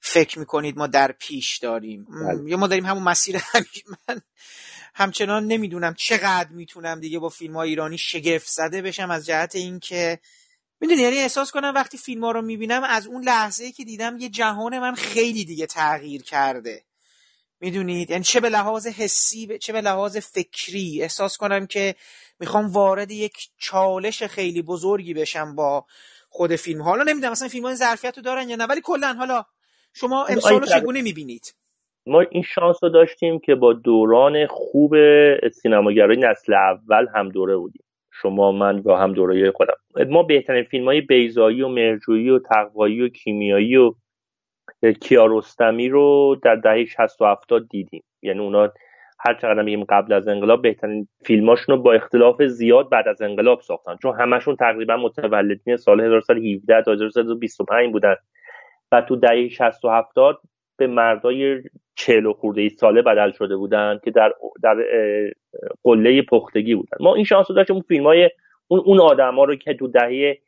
فکر میکنید ما در پیش داریم؟ یا ما داریم همون مسیر همین من همچنان نمیدونم چقدر میتونم دیگه با فیلم‌های ایرانی شگفت زده بشم، از جهت این که میدونی یعنی احساس کنم وقتی فیلم‌ها رو میبینم از اون لحظه‌ای که دیدم یه جهان من خیلی دیگه تغییر کرده. میدونید یعنی چه به لحاظ حسی چه به لحاظ فکری احساس کنم که میخوام وارد یک چالش خیلی بزرگی بشم با خود فیلم. حالا نمیدونم مثلا فیلم‌ها ظرفیت رو دارن یا نه، ولی کلا حالا شما امسالو چگونه میبینید؟ ما این شانس رو داشتیم که با دوران خوب سینماگرای نسل اول هم دوره بودیم، شما من و هم دوره خودم. ما بهترین فیلم‌های بیضایی و مرجویی و تقوایی و کیمیایی و کیارستمی رو در دهه شصت و هفتاد دیدیم. یعنی اونا هر چقدر میگیم قبل از انقلاب بهترین فیلماشون رو با اختلاف زیاد بعد از انقلاب ساختن، چون همشون تقریبا متولدین سال هزار و سیصد و هفده تا هزار و سیصد و بیست و پنج بودن و تو دهه شصت و هفتاد به مردای چهل و خورده ساله بدل شده بودن که در در قله پختگی بودن. ما این شانس رو داشتیم اون فیلمای اون اون آدما رو که تو دهه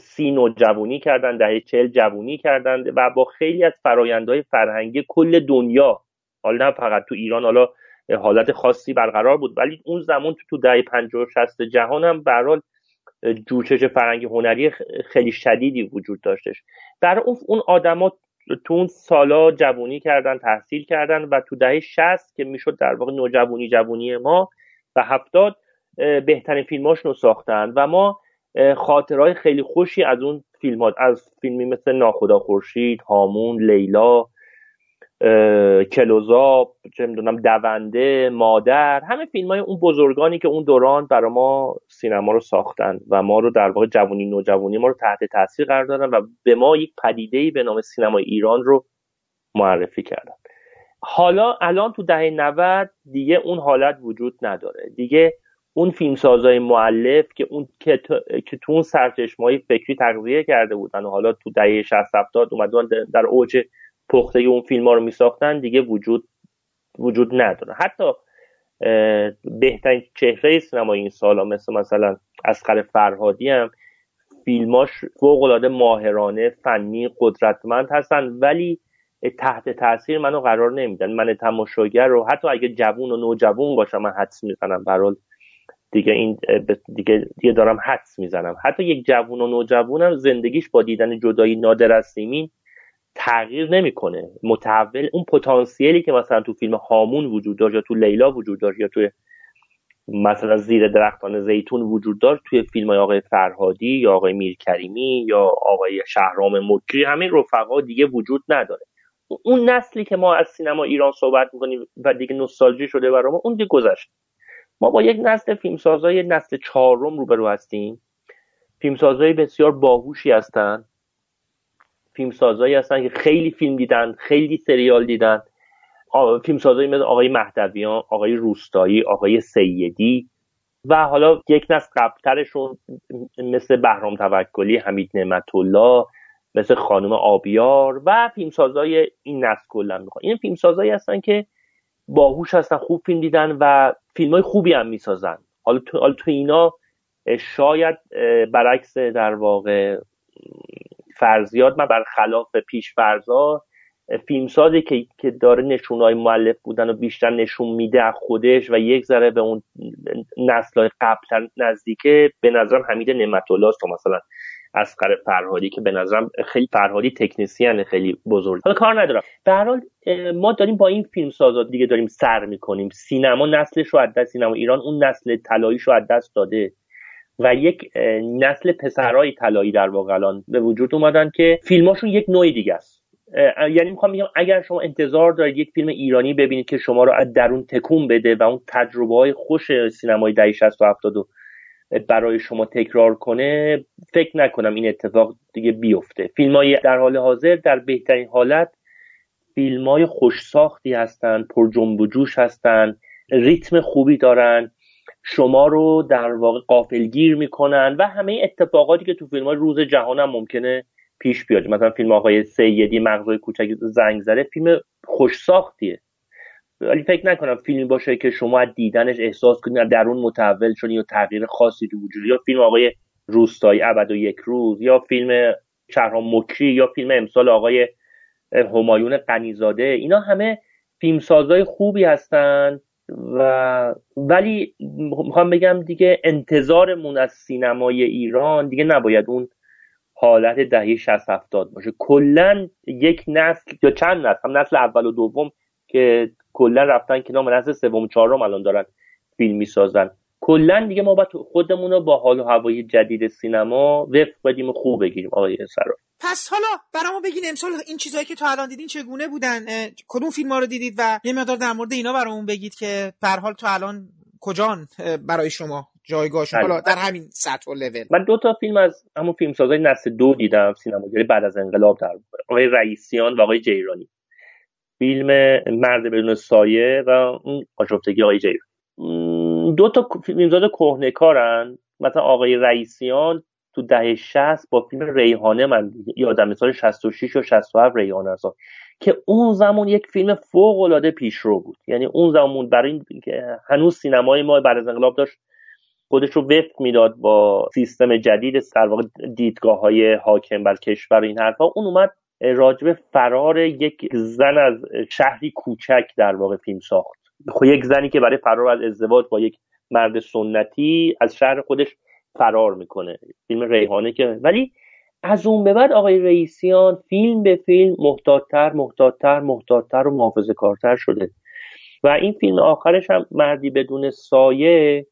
سی نو جوونی کردن، دهه چهل جوونی کردن و با خیلی از فرآیندهای فرهنگی کل دنیا، حالا نه فقط تو ایران حالا حالت خاصی برقرار بود، ولی اون زمان تو دهه پنجاه و شصت جهان هم به هر حال جوشش فرهنگی هنری خیلی شدیدی وجود داشتش. در اون آدما تو اون سالا جوونی کردن، تحصیل کردن و تو دهه شصت که میشد در واقع نوجوانی جوونی ما و هفتاد بهترین فیلماشون رو ساختن و ما خاطرهای خیلی خوشی از اون فیلم ها، از فیلمی مثل ناخدا خورشید، هامون، لیلا، کلوزاب، چه میدونم، دونده، مادر، همه فیلمای اون بزرگانی که اون دوران برای ما سینما رو ساختن و ما رو در واقع جوانی نوجوانی ما رو تحت تاثیر قرار دادن و به ما یک پدیده‌ای به نام سینمای ایران رو معرفی کردن. حالا الان تو دهه نود دیگه اون حالت وجود نداره. دیگه اون فیلمسازای مؤلف که اون که تو, که تو اون سرچشمه‌های فکری تغذیه کرده بودن و حالا تو دهه شصت هفتاد اومدن در اوج پختگی اون فیلم‌ها رو می‌ساختن، دیگه وجود وجود نداره. حتی بهترین چهره سینما این سالا مثل مثلا اصغر فرهادی هم فیلماش فوق‌العاده ماهرانه، فنی، قدرتمند هستن، ولی تحت تاثیر منو قرار نمیدن. من تماشاگر رو حتی اگه جوون و نوجوون باشم من حدس میزنم، برحال دیگه این دیگه دیگه دارم حدس میزنم، حتی یک جوون و نوجوونم زندگیش با دیدن جدایی نادر از سیمین تغییر نمیکنه، متحول. اون پتانسیلی که مثلا تو فیلم هامون وجود داشت یا تو لیلا وجود داشت یا تو مثلا زیر درختان زیتون وجود داشت، توی فیلم‌های آقای فرهادی یا آقای میرکریمی یا آقای شهرام مکری همین رفقا دیگه وجود نداره. اون نسلی که ما از سینما ایران صحبت میکنیم و دیگه نوستالژی شده برامون، اون دیگه گذشت. ما با یک نسل فیلمسازای نسل چهارم روبرو هستیم. فیلمسازای بسیار باهوشی هستن، فیلمسازایی هستن که خیلی فیلم دیدن، خیلی سریال دیدن. فیلمسازایی مثل آقای مهدویان، آقای روستایی، آقای سیدی و حالا یک نسل قبلترشون مثل بهرام توکلی، حمید نعمت‌الله، مثل خانم آبیار و فیلمسازای این نسل کلا میخوان. این فیلمسازایی هستن که باهوش هستن، خوب فیلم دیدن و فیلمای خوبی هم میسازن. حالا تو, تو اینا شاید برعکس در واقع فرضیات من، برخلاف پیش فرضا، فیلمسازی که که داره نشونهای مؤلف بودن و بیشتر نشون میده از خودش و یک ذره به اون نسل‌های قبل نزدیکه، به نظرم حمید نعمت‌الله است، مثلا اصغر فرهادی که به نظرم خیلی فرهادی تکنسین خیلی بزرگ. حالا کار ندارم، به هر حال ما داریم با این فیلمسازا دیگه داریم سر میکنیم. سینما نسلش رو از دست، سینما ایران اون نسل طلاییش رو از دست داده و یک نسل پسرای طلایی در واقع الان به وجود اومدن که فیلماشون یک نوع دیگه است. یعنی میخوام بگم اگر شما انتظار دارید یک فیلم ایرانی ببینید که شما رو از درون تکون بده و اون تجربه‌های خوش سینمای دهه شصت و هفتاد و برای شما تکرار کنه، فکر نکنم این اتفاق دیگه بیفته. فیلم‌های در حال حاضر در بهترین حالت فیلم‌های خوش ساختی هستن، پر جنب و جوش هستن، ریتم خوبی دارن، شما رو در واقع غافلگیر میکنن و همه اتفاقاتی که تو فیلم‌های روز جهان هم ممکنه پیش بیاد. مثلا فیلم آقای سیدی مغزای کوچک زنگ زده فیلم خوش ساختیه، ولی فکر نکنم فیلمی باشه که شما از دیدنش احساس کنید درون متحول شدی یا تغییر خاصی تو وجود، یا فیلم آقای روستایی ابد و یک روز، یا فیلم شهرام مکری، یا فیلم امسال آقای همایون غنی‌زاده. اینا همه فیلمسازای خوبی هستن و ولی میخوام بگم دیگه انتظارمون از سینمای ایران دیگه نباید اون حالت دهه شصت هفتاد باشه. کلا یک نسل یا چند نسل، هم نسل اول و دوم که کلا رفتن که نام نسل سوم و چهارم الان دارن فیلم میسازن، کلا دیگه ما باید خودمون رو با حال و هوای جدید سینما وفق بدیم و خوب بگیریم. آقای سرا، پس حالا برامو بگین امسال این چیزایی که تا الان دیدین چگونه بودن؟ کدوم فیلم‌ها رو دیدید و یه مقدار در مورد اینا برامون بگید که به هر حال تا الان کجان برای شما جایگاهشون حالا در همین سطح و لول. من دو تا فیلم از همون فیلمسازای نسل دو دیدم، سینماگری بعد از انقلاب، در آقای رئیسیان و آقای جیرانی، فیلم مرد بدون سایه و اون آشفتگی آقای جیرانی. دو تا فیلمساز کهنه‌کارن. مثلا آقای رئیسیان تو دهه شصت با فیلم ریحانه، من یادم سال شصت و شش و شصت و هفت ریحانه است که اون زمان یک فیلم فوق‌العاده پیشرو بود. یعنی اون زمان برای این که هنوز سینمای ما بعد از انقلاب داشت خودش رو وفق میداد با سیستم جدید، در واقع دیدگاه‌های حاکم بر کشور، این حرفا، اون اومد راجب فرار یک زن از شهری کوچک در واقع فیلم ساخت. خب یک زنی که برای فرار از ازدواج با یک مرد سنتی از شهر خودش فرار میکنه، فیلم ریحانه. که ولی از اون به بعد آقای رئیسیان فیلم به فیلم محتاط‌تر محتاط‌تر محتاط‌تر و محافظه‌کارتر شده و این فیلم آخرش هم مردی بدون سایه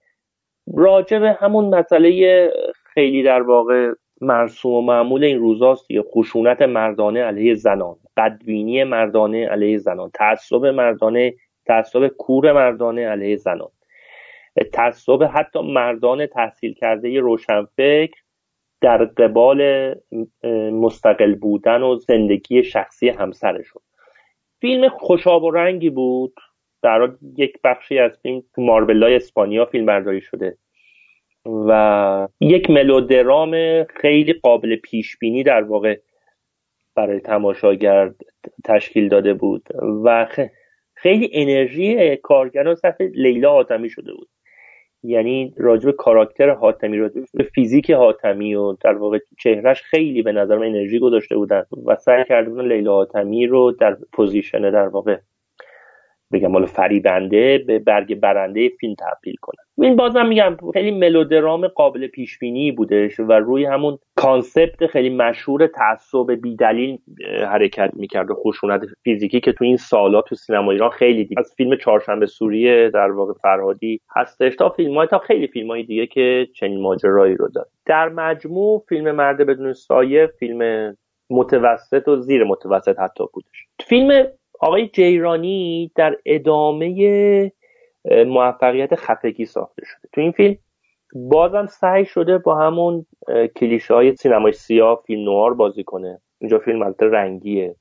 راجع به همون مسئله خیلی در واقع مرسوم و معمول این روزاست، یه خشونت مردانه علیه زنان، بدبینی مردانه علیه زنان، تعصب مردانه، تعصب کور مردانه علیه زنان، تعصب حتی مردان تحصیل کرده روشنفکر در قبال مستقل بودن و زندگی شخصی همسرشون. فیلم خوشاب و رنگی بود. در حال یک بخشی از فیلم تو ماربلای اسپانیا فیلم برداری شده و یک ملودرام خیلی قابل پیش بینی در واقع برای تماشاگر تشکیل داده بود و خیلی انرژی کارگران صفحه لیلا حاتمی شده بود. یعنی راجب کاراکتر حاتمی، راجب فیزیک حاتمی و در واقع چهرهش خیلی به نظر من انرژی گذاشته بودن و سعی کرده بودن لیلا حاتمی رو در پوزیشن در واقع بگم مال فریبنده به برگ برنده فیلم تبدیل کنن. این بازم میگم خیلی ملودرام قابل پیش بینی بودش و روی همون کانسپت خیلی مشهور تعصب بی‌دلیل حرکت میکرد و خشونت فیزیکی که تو این سالا تو سینما ایران خیلی دید. از فیلم چهارشنبه سوریه در واقع فرهادی هستش تا فیلم‌های تا خیلی فیلم‌های دیگه که چنین ماجرایی رو داد. در مجموع فیلم مرد بدون سایه فیلم متوسط و زیر متوسط حتی بودش. فیلم آقای جیرانی در ادامه موفقیت خفگی ساخته شده. تو این فیلم بازم سعی شده با همون کلیشه های سینمای سیاه فیلم نوار بازی کنه. اینجا فیلم البته رنگیه.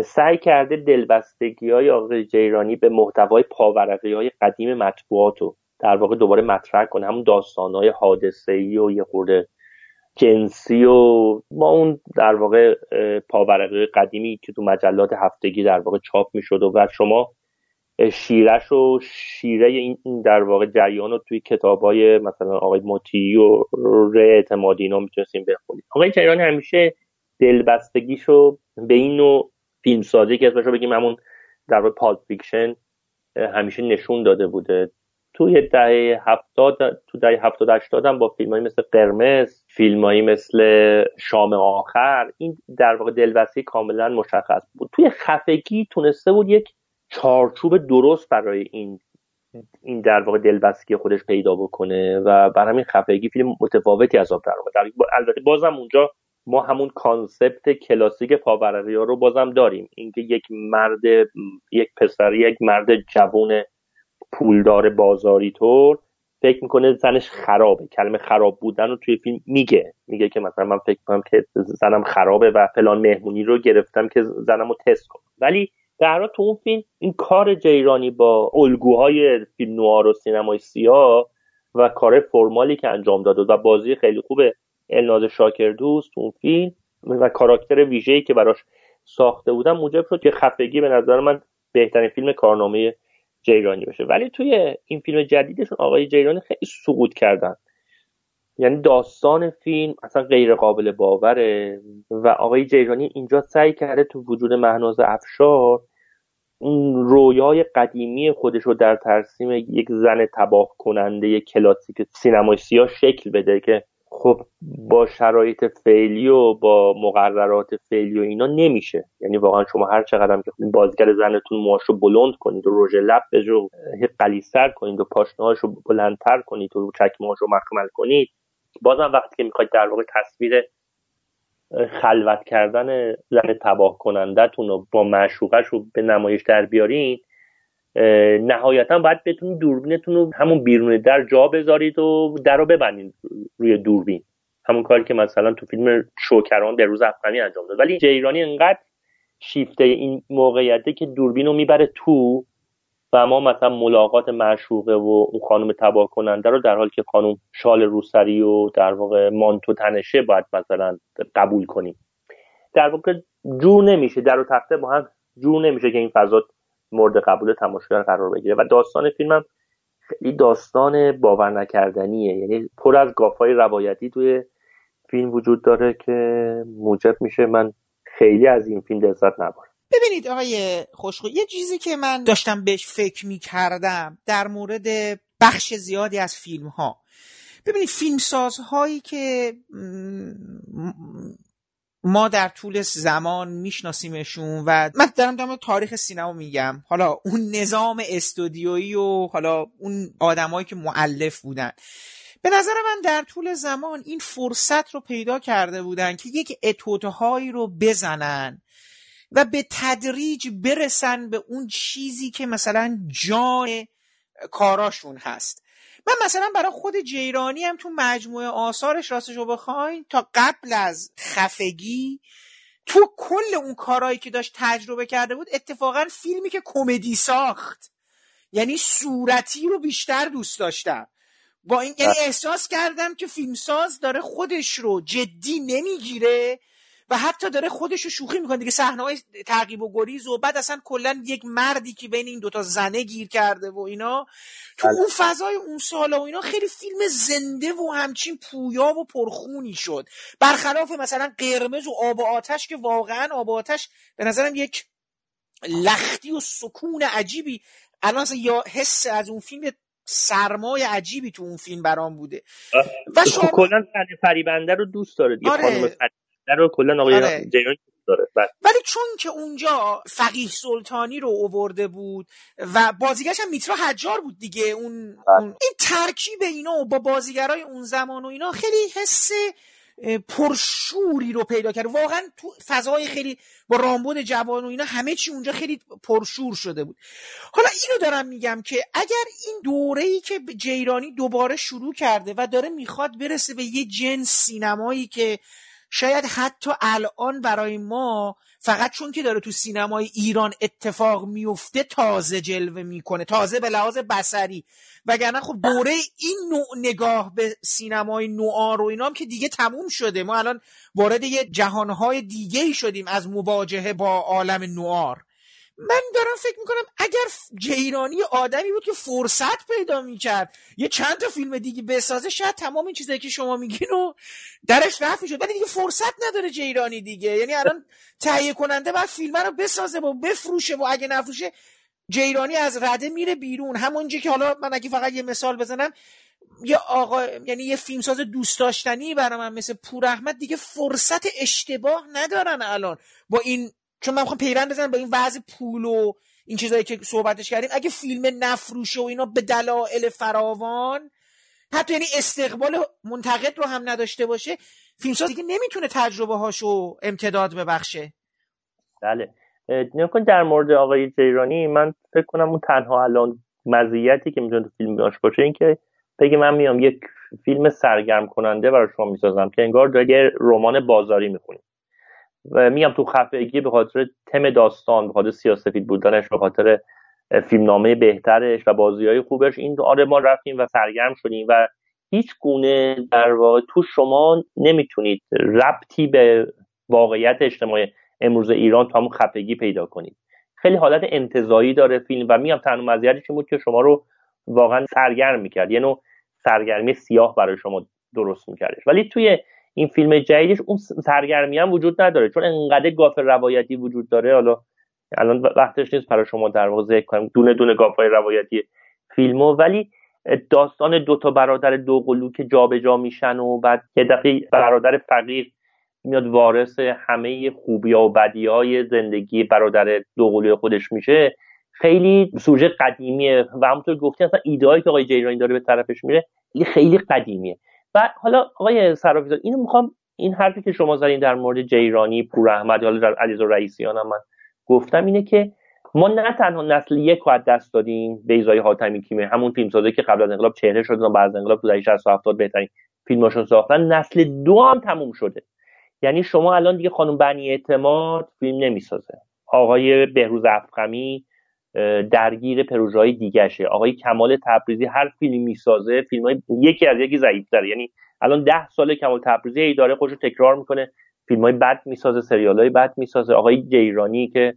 سعی کرده دلبستگی های آقای جیرانی به محتوای پاورقی های قدیم مطبوعات رو در واقع دوباره مطرح کنه. همون داستان های حادثه‌ای و یه خورده جنسی و با اون در واقع پاورقی قدیمی که تو مجلات هفتگی در واقع چاپ میشد و شما شیرش و شیره این در واقع جریان رو توی کتاب‌های مثلا آقای مطیعی و اعتمادی اینا میتونستیم بخونید. آقای جیرانی همیشه دلبستگیشو به این نوع فیلمسازی که اسمشو بگیم همون در واقع پالپ فیکشن همیشه نشون داده بوده. توی دهه هفتاد تو دهه هفتاد هشتاد هم با فیلمایی مثل قرمز، فیلمایی مثل شام آخر، این در واقع دلبستگی کاملا مشخص بود. توی خفگی تونسته بود یک چارچوب درست برای این این در واقع دلبستگی خودش پیدا بکنه و برای همین خفگی فیلم متفاوتی از آب در اومد. البته بازم اونجا ما همون کانسپت کلاسیک پاورقی‌ها رو بازم داریم، اینکه یک مرد یک پسر یک مرد جوون پولدار بازاری طور فکر میکنه زنش خرابه. کلمه خراب بودن رو توی فیلم میگه، میگه که مثلا من فکر میکنم که زنم خرابه و فلان مهمونی رو گرفتم که زنم رو تست کنم. ولی در حال تو اون فیلم این کار جیرانی با الگوهای فیلم نوار و سینمای سیاه و کار فرمالی که انجام داده و بازی خیلی خوب الناز شاکردوست تو اون فیلم و کاراکتر ویژه‌ای که براش ساخته بودن موجب شد که خفگی به نظر من بهترین فیلم کارنامه جیرانی بشه. ولی توی این فیلم جدیدشون آقای جیرانی خیلی سقوط کردن، یعنی داستان فیلم اصلا غیر قابل باوره و آقای جیرانی اینجا سعی کرده تو وجود مهناز افشار اون رویای قدیمی خودش رو در ترسیم یک زن تباه کننده کلاسیک سینمای سیاه شکل بده که خب با شرایط فعلی و با مقررات فعلی و اینا نمیشه. یعنی واقعا شما هر چقدرم که بازیگر زنتون موهاشو بلند کنید و رژ لب بزو قلیسر کنید و پاشنهاشو بلندتر کنید و چکمهاشو مخمل کنید، بازم وقتی که میخواید در واقع تصویر خلوت کردن زن تباه کنندتون رو با معشوقش رو به نمایش در بیارین، نهایتا باید بتونید دوربینتون رو همون بیرون در جا بذارید و در رو ببندید روی دوربین، همون کاری که مثلا تو فیلم شوکران به روز افغانی انجام داد. ولی جیرانی انقدر شیفته این موقعیته که دوربین رو میبره تو و ما مثلا ملاقات معشوقه و اون خانم تباه کننده رو در حالی که خانم شال روسری و در واقع مانتو تنشه باید مثلا قبول کنیم، در واقع جور نمیشه، در و تخته با هم جور نمیشه که این فضا مورد قبول تماشاگر قرار بگیره. و داستان فیلمم خیلی داستان باور نکردنیه، یعنی پر از گافای روایتی توی فیلم وجود داره که موجب میشه من خیلی از این فیلم لذت نبرم. ببینید آقای خوشخو، یه چیزی که من داشتم بهش فکر میکردم در مورد بخش زیادی از فیلم ها، ببینید فیلمسازهایی که ما در طول زمان میشناسیمشون و من دارم دارم تاریخ سینما میگم، حالا اون نظام استودیویی و حالا اون آدمایی که مؤلف بودن، به نظر من در طول زمان این فرصت رو پیدا کرده بودن که یک اتودهایی رو بزنن و به تدریج برسن به اون چیزی که مثلا جان کاراشون هست. من مثلا برای خود جیرانی هم تو مجموعه آثارش راستش رو بخواین تا قبل از خفگی تو کل اون کارهایی که داشت تجربه کرده بود اتفاقا فیلمی که کمدی ساخت، یعنی صورتی رو بیشتر دوست داشتم. با این یعنی احساس کردم که فیلمساز داره خودش رو جدی نمیگیره و حتی داره خودش رو شوخی میکنه دیگه، صحنه‌های تعقیب و گریز و بعد اصلا کلا یک مردی که بین این دوتا زنه گیر کرده و اینا تو اون فضای اون سالا و اینا خیلی فیلم زنده و همچین پویا و پرخونی شد، برخلاف مثلا قرمز و آب و آتش که واقعا آب و آتش به نظرم یک لختی و سکون عجیبی الان یا حس از اون فیلم سرمایه عجیبی تو اون فیلم برام بوده و شما کلا فریبنده رو دوست داره دیگه. آره. درو کلا آقای جیرانی داره. ولی چون که اونجا فقیه سلطانی رو آورده بود و بازیگرش هم میترا حجار بود دیگه، اون, اون این ترکیب اینا با بازیگرای اون زمان و اینا خیلی حس پرشوری رو پیدا کرد. واقعا تو فضای خیلی با رامبد جوان و اینا همه چی اونجا خیلی پرشور شده بود. حالا اینو دارم میگم که اگر این دوره‌ای که جیرانی دوباره شروع کرده و داره میخواد برسه به یه جنس سینمایی که شاید حتی الان برای ما فقط چون که داره تو سینمای ایران اتفاق میفته تازه جلوه میکنه، تازه به لحاظ بصری، وگرنه خب دوره این نوع نگاه به سینمای نوآر و اینا هم که دیگه تموم شده. ما الان وارد یه جهانهای دیگه شدیم از مواجهه با عالم نوآر. من دارم فکر میکنم اگر جیرانی آدمی بود که فرصت پیدا میکرد یه چند تا فیلم دیگه بسازه، شاید تمام این چیزایی که شما میگین رو درش رفع میشد، ولی دیگه فرصت نداره جیرانی دیگه. یعنی الان تهیه کننده بعد فیلم رو بسازه و بفروشه و اگه نفروشه جیرانی از رده میره بیرون. همونجوری که حالا من اگه فقط یه مثال بزنم، یه آقا یعنی یه فیلمساز دوست داشتنی برای من مثل پور احمد دیگه فرصت اشتباه ندارن الان با این، چون من میخوام پیوند بزنم با این وضع پول و این چیزایی که صحبتش کردیم. اگه فیلم نفروشه و اینا به دلایل فراوان، حتی یعنی استقبال منتقد رو هم نداشته باشه، فیلمساز دیگه نمیتونه تجربه هاشو امتداد ببخشه. بله نکن در مورد آقای جیرانی من فکر کنم اون تنها الان مزیتی که میتونه تو فیلم داشته باشه این که بگه من میام یک فیلم سرگرم کننده برای شما میسازم که انگار داره رمان بازاری میخونی. و میگم تو خفگی به خاطر تم داستان، به خاطر سیاه‌سفید بودنش، به خاطر فیلمنامه بهترش و بازی‌های خوبش، این آره ما رفتیم و سرگرم شدیم و هیچ گونه در واقع تو شما نمیتونید ربطی به واقعیت اجتماعی امروز ایران تو همون خفگی پیدا کنید. خیلی حالت انتزاعی داره فیلم و میگم تنها مزیتش این بود که شما رو واقعا سرگرم می‌کرد، یه نوع سرگرمی سیاه برای شما درست می‌کردش. ولی توی این فیلم جدیدش اون سرگرمی هم وجود نداره، چون انقدر گاف روایتی وجود داره. حالا الان وقتش نیست برای شما در واقع ذکر کنم دونه دونه گافای روایتی فیلمو، ولی داستان دوتا برادر دوقلو که جابجا میشن و بعد یه دفعه برادر فقیر میاد وارث همه خوبی‌ها و بدی‌های زندگی برادر دوقلوی خودش میشه، خیلی سوژه قدیمیه و همونطور گفتین اصلا ایده‌ای که آقای جیرانی داره به طرفش میره خیلی قدیمیه. و حالا آقای صرافی اینو میخوام، این حرفی که شما زدین در مورد جیرانی، پور احمد، حالا علیزو رئیسیان هم من گفتم، اینه که ما نه تنها نسل یک رو از دست دادیم به ایزای حاتمیکیا، همون فیلمسازی که قبل از انقلاب چهره شدن بعد از انقلاب تو شصت و هفتاد بهترین فیلماشون ساختن، نسل دو هم تموم شده. یعنی شما الان دیگه خانم بنی اعتماد فیلم نمیسازه، آقای بهروز افخمی درگیر پروژه‌های دیگه‌شه، آقای کمال تبریزی هر فیلمی می‌سازه فیلم‌های یکی از یکی ضعیف‌تره. یعنی الان ده سال کمال تبریزی اداره خودش رو تکرار می‌کنه، فیلم‌های بد می‌سازه، سریال‌های بد می‌سازه. آقای جیرانی که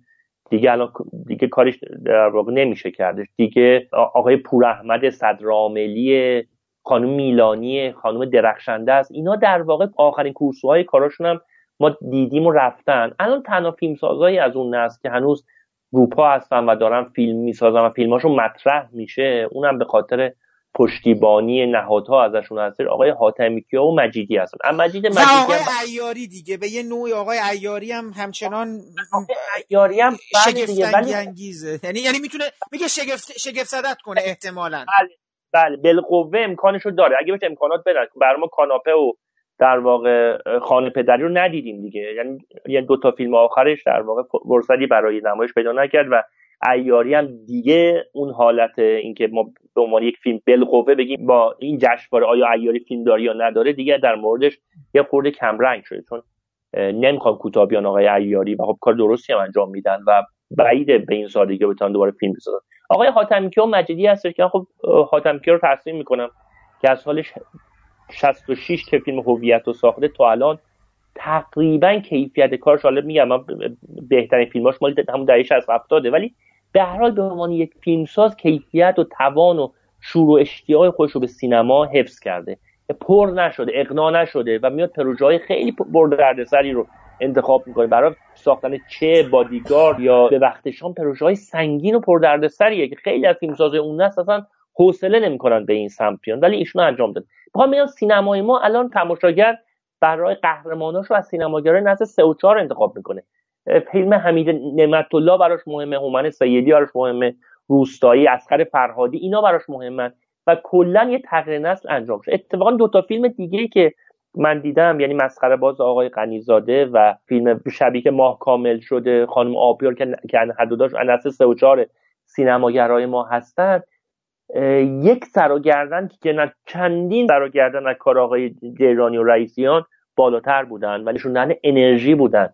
دیگه الان دیگه کارش در واقع نمیشه کردش دیگه. آقای پوراحمد صدرعاملی، خانم میلانی، خانم درخشنده است، اینا در واقع آخرین کورسوهای کاراشون هم ما دیدیم و رفتن. الان تنها فیلمسازایی از اون نسل که هنوز گروپ‌ها هستن و دارن فیلم میسازن و فیلماشون مطرح میشه، اونم به خاطر پشتیبانی نهادها ازشون هست، آقای حاتمیکیا و مجیدی هستن. اما مجید مجیدی هم آقای عیاری دیگه به یه نوعی، آقای عیاری هم همچنان عیاری هم شگفت‌انگیزه انگیزه. یعنی یعنی میتونه میگه شگفت شگفت زدت کنه احتمالاً. بله بله بالقوه امکانشو داره اگه بهش امکانات بدن. برای ما کاناپه و در واقع خانه پدری رو ندیدیم دیگه، یعنی یه دو تا فیلم آخرش در واقع فرصتی برای نمایش پیدا نکرد و عیاری هم دیگه اون حالت اینکه ما به عنوان یک فیلم بالقوه بگیم با این جشنواره آیا عیاری فیلم داره یا نداره دیگه در موردش یه خورده کم رنگ شده، چون نمیخوام کوتاه بیان آقای عیاری و خب کار درستی هم انجام میدن و بعید به این سادگی بتونن دوباره فیلم بسازن. آقای حاتمیکیا و مجیدی هست که خب حاتمیکیا رو تسلیم میکنم که از حالش شصت و شش که فیلم هویت رو ساخته تا الان تقریبا کیفیت کارش، حالا میگم من بهترین فیلماش مال همون دهه شصت و هفتاد، ولی به هر حال به عنوان یک فیلمساز کیفیت و توان و شور و اشتیاق خودش رو به سینما حفظ کرده، پر نشده، اقنا نشده و میاد پروژه‌های خیلی پردردسری رو انتخاب میکنه برای ساختن چه بادیگارد یا به وقت شام، پروژه‌های سنگین و پردردسریه که خیلی از فیلمسازای اون نسل اصلا حوصله نمی‌کنن به این سمت بیان، ولی ایشون انجام داد. میخوام بگم سینمای ما الان تماشاگر برای قهرماناش رو از سینماگرای نسل سه و چهار انتخاب میکنه. فیلم حمید نعمت‌الله براش مهمه، هومن سیدی براش مهمه، روستایی، اصغر فرهادی، اینا براش مهمن و کلا یه تغییر نسل انجام شد. اتفاقا دو تا فیلم دیگه‌ای که من دیدم، یعنی مسخره باز آقای غنی‌زاده و فیلم شبی که ماه کامل شد خانم آبیار که که حدوداش نسل سه و چهار سینماگرای ما هستن، یک سر و گردن که چندین سر و گردن از کار آقای جیرانی و رئیسیان بالاتر بودن، ولی شوندن انرژی بودن،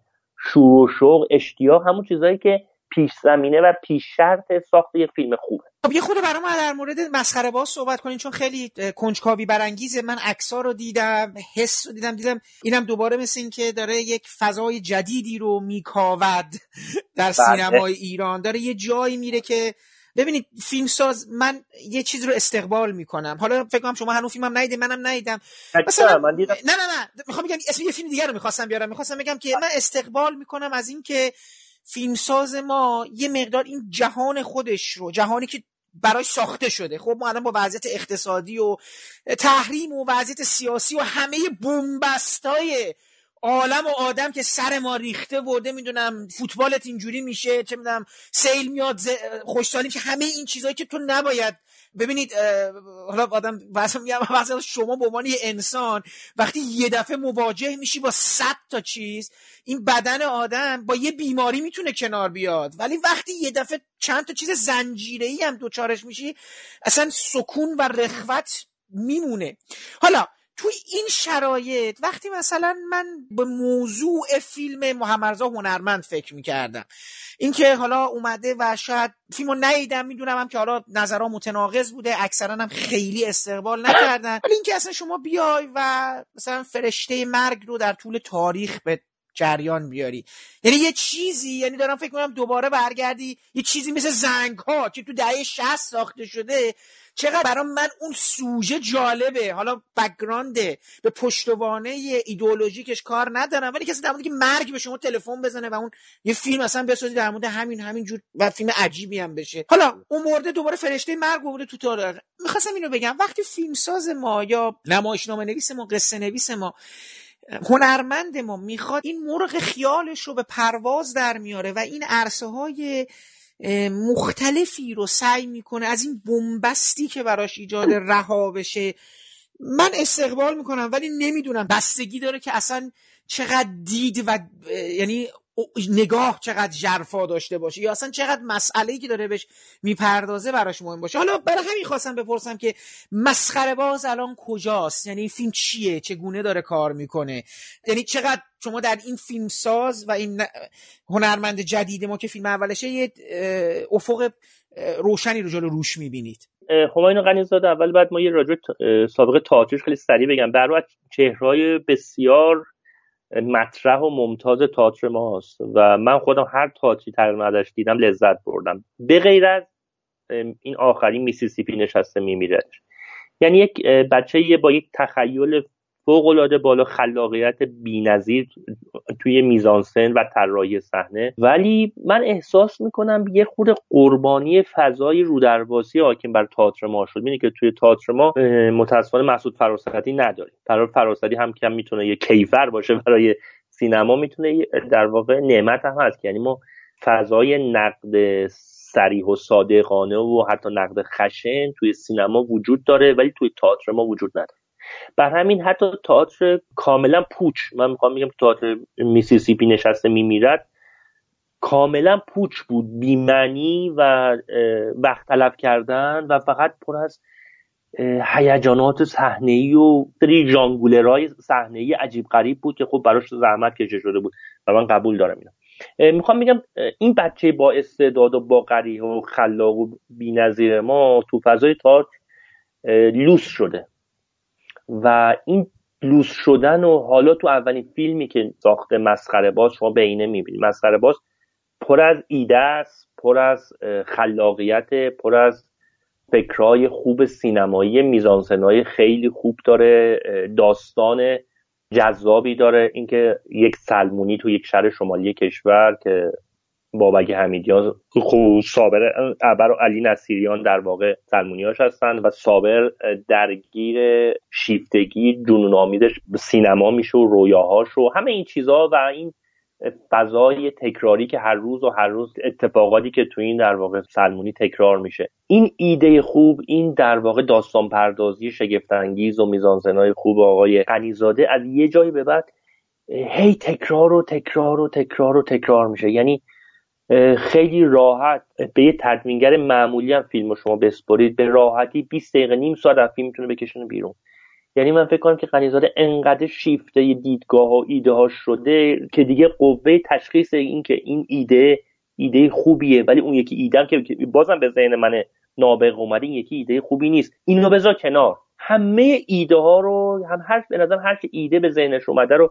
شور و شوق، اشتیاق، همون چیزایی که پیش زمینه و پیش شرط ساخت یک فیلم خوبه. خب یه خود برام در مورد مسخره باز صحبت کنین، چون خیلی کنجکاوی برانگیزه. من عکس‌ها رو دیدم، حس رو دیدم، دیدم اینم دوباره مثل این که داره یک فضای جدیدی رو میکاود در سینمای ایران، داره یه جایی میره که ببینید فیلمساز من یه چیز رو استقبال میکنم. حالا فکر کنم شما هنوز فیلمم ندیدین، منم ندیدم. مثلا من دیدم. نه نه نه میخوام بگم اسم یه فیلم دیگه رو می‌خواستم بیارم، می‌خواستم بگم که من استقبال میکنم از این که فیلمساز ما یه مقدار این جهان خودش رو، جهانی که برای ساخته شده، خب ما الان با وضعیت اقتصادی و تحریم و وضعیت سیاسی و همه بومبستای عالم و آدم که سر ما ریخته ورده، میدونم فوتبالت اینجوری میشه، چه میدونم سیل میاد، خوشحالی میشه، همه این چیزایی که تو نباید ببینید. حالا آدم واسه میگم واسه شما به عنوان انسان وقتی یه دفعه مواجه میشی با صد تا چیز، این بدن آدم با یه بیماری میتونه کنار بیاد، ولی وقتی یه دفعه چند تا چیز زنجیره‌ای هم دوچارش میشی، اصلا سکون و رخوت میمونه. حالا توی این شرایط وقتی مثلا من به موضوع فیلم محمدرضا هنرمند فکر میکردم، اینکه حالا اومده و شاید فیلمو ندیدم، میدونم هم که حالا نظرها متناقض بوده، اکثرا هم خیلی استقبال نکردن، ولی اینکه اصلا شما بیای و مثلا فرشته مرگ رو در طول تاریخ به جریان بیاری، یعنی یه چیزی، یعنی دارم فکر میکنم دوباره برگردی یه چیزی مثل زنگ ها که تو دهه شصت ساخته شده، چقدر برای من اون سوژه جالبه. حالا بک‌گراند به پشتوانه ایدئولوژیکش کار ندارم، ولی کسی در مورد که مرگ به شما تلفن بزنه و اون یه فیلم اصلا بسازی در مورد همین همین جور و فیلم عجیبی هم بشه. حالا اون مرده دوباره فرشته مرگ بوده تو تاریخ. می‌خواستم اینو بگم وقتی فیلمساز ما یا نمایشنامه نویس ما، قصه نویس ما، هنرمند ما میخواد این مرغ خیالش رو به پرواز در میاره و این عرصه های مختلفی رو سعی میکنه از این بنبستی که براش ایجاد رها بشه، من استقبال میکنم، ولی نمیدونم بستگی داره که اصلا چقدر دید و یعنی نگاه چقدر ژرفا داشته باشه یا اصلا چقدر مسئله‌ای که داره بهش میپردازه براش مهم باشه. حالا برای همین خواستم بپرسم که مسخره باز الان کجاست، یعنی این فیلم چیه، چگونه داره کار میکنه، یعنی چقدر شما در این فیلم ساز و این هنرمند جدید ما که فیلم اولشه یه افق روشنی رو جلو روش میبینید؟ همایون غنی‌زاده اول، بعد ما یه راجع سابقه تئاترش خیلی سریع بگم. برای چهره‌های بسیار مطرح و ممتاز تئاتر ما هست و من خودم هر تئاتری تقریبا ازش دیدم لذت بردم، به غیر از این آخرین میسیسیپی نشسته میمیردش. یعنی یک بچه با یک تخیل فوق‌العاده بالا، خلاقیت بی‌نظیر توی میزانسن و طراحی صحنه، ولی من احساس میکنم یه خورده قربانی فضای رودرواسی حاکم بر تئاتر ما شد. می‌بینی که توی تئاتر ما متأسفانه محمود فراستی نداریم. فرار فراستی هم کم میتونه یه کیفر باشه برای سینما، میتونه در واقع نعمت هم هست. یعنی ما فضای نقد صریح و صادقانه و حتی نقد خشن توی سینما وجود داره، ولی توی تئاتر ما وجود نداره. بر همین حتی تئاتر کاملا پوچ، من میخوام بگم تئاتر میسیسیپی نشسته میمیرد کاملا پوچ بود، بی‌معنی و وقت تلف کردن و فقط پر از هیجانات صحنه‌ای و سری ژانگولرای صحنه‌ای عجیب غریب بود که خب براش زحمت کشیده شده بود و من قبول دارم اینو. میخوام بگم این بچه با استعداد و با قریحه و خلاق و بی‌نظیر ما تو فضای تئاتر لوس شده و این لوس شدن و حالا تو اولین فیلمی که ساخته مسخره باز شما به اینه میبینید. مسخره باز پر از ایده است، پر از خلاقیت، پر از فکرهای خوب سینمایی، میزانسنای خیلی خوب داره، داستان جذابی داره. اینکه یک سلمونی تو یک شهر شمالی کشور که بابک حمیدیان، صابر ابر و علی نصیریان در واقع سلمونیاش هستن و صابر درگیر شیفتگی جنون آمیزش سینما میشه و رویاهاش و همه این چیزها و این فضای تکراری که هر روز و هر روز اتفاقاتی که تو این در واقع سلمونی تکرار میشه، این ایده خوب، این در واقع داستان پردازی شگفت انگیز و میزانسنای خوب آقای غنی‌زاده از یه جایی به بعد هی تکرار و تکرار و تکرار و تکرار میشه. یعنی خیلی راحت به یه تدوینگر معمولی هم فیلم رو شما بسپارید، به راحتی بیست دقیقه نیم ساعت از فیلم میتونه بکشونه بیرون. یعنی من فکر کنم که غنی‌زاده انقدر شیفته دیدگاه و ایده‌هاش شده که دیگه قوه تشخیص این که این ایده ایده خوبیه ولی اون یکی ایده که بازم به ذهن من نابغه اومده این یکی ایده خوبی نیست، اینو بذار کنار. همه ایده ها رو هم هر به نظرم هر ایده به ذهنش اومده رو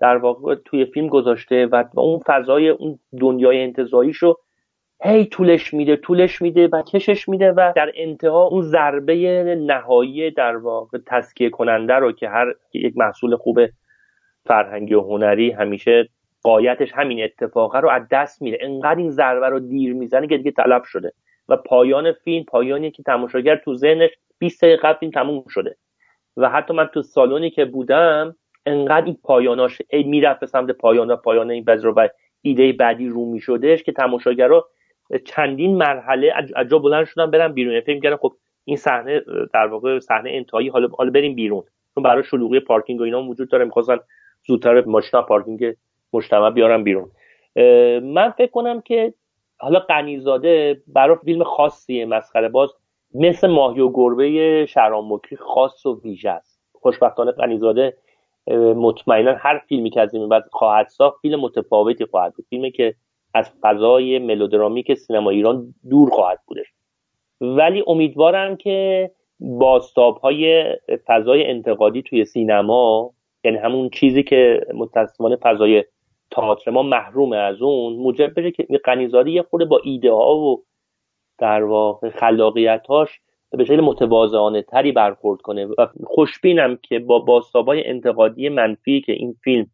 در واقع توی فیلم گذاشته و اون فضای اون دنیای انتزاعیشو هی طولش میده طولش میده و کشش میده و در انتها اون ضربه نهایی در واقع تسکیه کننده رو که هر یک محصول خوب فرهنگی و هنری همیشه غایتش همین اتفاقه رو از دست میده. انقدر این ضربه رو دیر میزنه که دیگه تلف شده و پایان فیلم پایانی که تماشاگر تو ذهنش بیست دقیقه قبل این تموم شده و حتی من تو سالونی که بودم انقدر این پایاناش ای میرفت به سمت پایان و پایان این تجربه ایده بعدی رو میشدش که تماشاگرها چندین مرحله از جا بلند شدن برن بیرون. فکر می‌کردم خب این صحنه در واقع صحنه انتهایی حالا حالا بریم بیرون، چون برای شلوغی پارکینگ و اینا وجود داره می‌خواستن زودتر ماشینا پارکینگ مجتمع بیارن بیرون. من فکر کنم که حالا غنی‌زاده برای فیلم خاصیه مسخره باز مثل ماهی و گربه شهرام‌مکری خاص و ویژه است. خوشبختانه غنی‌زاده مطمئنا هر فیلمی که از این بعد خواهد ساخت فیلم متفاوتی خواهد بود، فیلمی که از فضای ملودرامیک سینما ایران دور خواهد بودش، ولی امیدوارم که بازتاب‌های فضای انتقادی توی سینما، یعنی همون چیزی که متأسفانه فضای تئاتر ما محرومه از اون، موجب بشه که غنی‌زاده یه خورده با ایده ها و در واقع خلاقیت‌هاش به شکل متواضعانه تری برخورد کنه و خوشبینم که با بازتاب‌های انتقادی منفی که این فیلم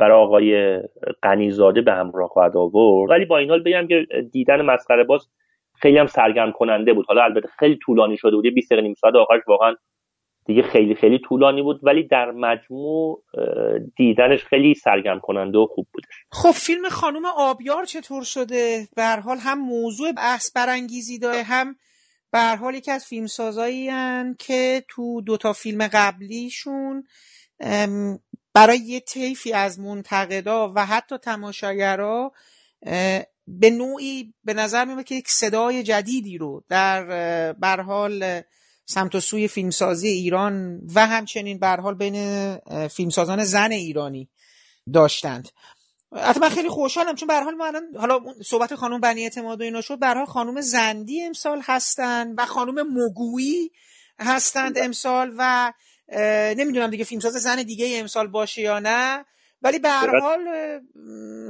برای آقای غنی‌زاده به همراه خواهد آورد، ولی با این حال بگم که دیدن مسخره باز خیلی هم سرگرم کننده بود. حالا البته خیلی طولانی شده بود، بیست دقیقه نیم ساعت آخرش واقعا دیگه خیلی خیلی طولانی بود، ولی در مجموع دیدنش خیلی سرگرم کننده و خوب بودش. خب فیلم خانم آبیار چطور شده؟ به هر حال هم موضوع بحث برانگیزی داره، هم به هر حال یکی از فیلمسازایی هستن که تو دوتا فیلم قبلیشون برای یه طیفی از منتقدا و حتی تماشاگرها به نوعی به نظر میاد که یک صدای جدیدی رو در به هر حال سمت و سوی فیلمسازی ایران و همچنین به هر حال بین فیلمسازان زن ایرانی داشتند. البته من خیلی خوشحالم چون به هر حال ما الان حالا صحبت خانم بنی اعتماد و اینا شد، به هر حال خانم زندی امسال هستند و خانم مگویی هستند امسال و نمیدونم دیگه فیلمساز زن دیگه امسال باشه یا نه، ولی به هر حال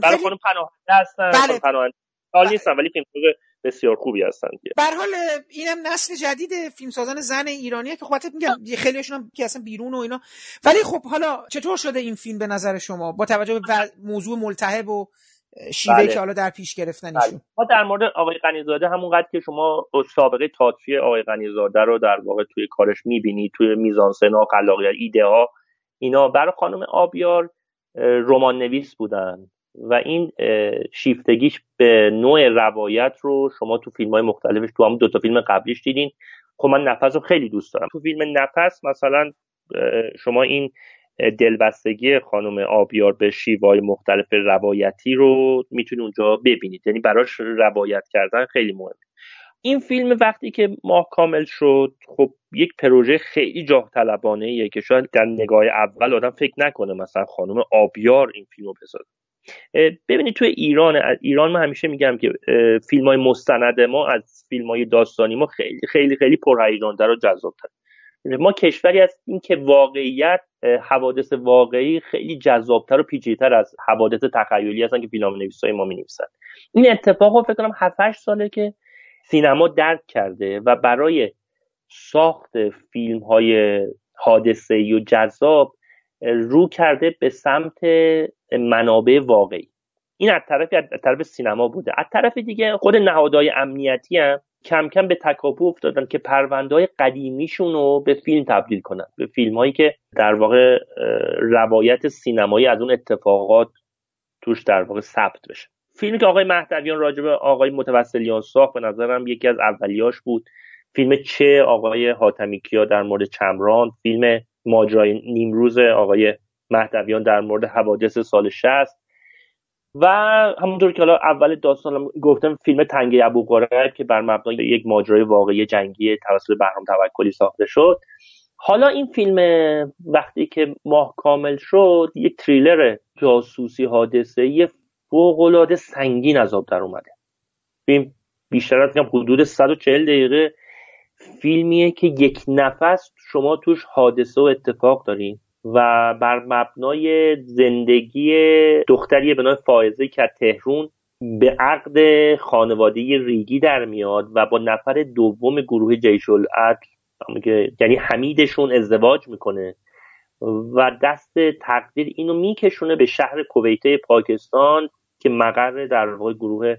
برای خانم پناهنده هستن. بله. پناهنده حال نیستن ولی فیلمساز بسیار خوبی هستن. به هر حال اینم نسل جدید فیلمسازان زن ایرانیه که خودت میگم خیلیشون هم که اصلا بیرون و اینا، ولی خب حالا چطور شده این فیلم به نظر شما با توجه به موضوع ملتهب و شیوهی که حالا در پیش گرفتن ایشون؟ ما در مورد آقای غنی‌زاده همونقدر که شما سابقه تئاتری آقای غنی‌زاده رو در واقع توی کارش می‌بینی، توی میزانسن‌ها، خلاقیت، ایده‌ها اینا، برای خانم آبیار رمان نویس بودن و این شیفتگیش به نوع روایت رو شما تو فیلم‌های مختلفش تو هم دو تا فیلم قبلیش دیدین. خب من نفس رو خیلی دوست دارم. تو فیلم نفس مثلا شما این دلبستگی خانم آبیار به شیوه‌های مختلف روایتی رو میتونید اونجا ببینید، یعنی براش روایت کردن خیلی مهمه. این فیلم وقتی که ماه کامل شد خب یک پروژه خیلی جاه طلبانه‌ایه که شاید در نگاه اول آدم فکر نکنه مثلا خانم آبیار این فیلمو بسازه. ببینید توی ایران ایران من همیشه میگم که فیلم‌های مستند ما از فیلم‌های داستانی ما خیلی خیلی خیلی پرهیجان‌تر و جذاب‌تره. ما کشوری هستیم که واقعیت حوادث واقعی خیلی جذابتر و پیچیده‌تر از حوادث تخیلی هستن که فیلمنویسای ما می‌نویسن. این اتفاق رو فکر کنم هفت هشت ساله که سینما درک کرده و برای ساخت فیلم‌های حادثه‌ای و جذاب رو کرده به سمت منابع واقعی. این از طرفی از طرف سینما بوده، از طرف دیگه خود نهادهای امنیتی هم کم کم به تکاپو افتادن که پرونده‌های قدیمیشون رو به فیلم تبدیل کنن، به فیلم‌هایی که در واقع روایت سینمایی از اون اتفاقات توش در واقع ثبت بشه. فیلمی که آقای مهدویان راجع به آقای متوسلیان ساخت به نظرم یکی از اولیاش بود. فیلم چه آقای حاتمیکیا در مورد چمران، فیلم ماجرای نیمروز آقای مهدویان در مورد حوادث سال شصت و همونطور که حالا اول داستان گفتم فیلم تنگه ابوقرب که بر مبنای یک ماجرای واقعی جنگی توسط بهرام توکلی ساخته شد. حالا این فیلم وقتی که ماه کامل شد یک تریلر جاسوسی حادثه‌ای فوق‌العاده سنگین از آب در اومده. فیلم بیشتر از حدود صد و چهل دقیقه فیلمیه که یک نفس شما توش حادثه و اتفاق دارین و بر مبنای زندگی دختری به نام فائزه که تهران به عقد خانواده ریگی در میاد و با نفر دوم گروه جیش العدل یعنی حمیدشون ازدواج میکنه و دست تقدیر اینو میکشونه به شهر کویته پاکستان که مقر در واقع گروه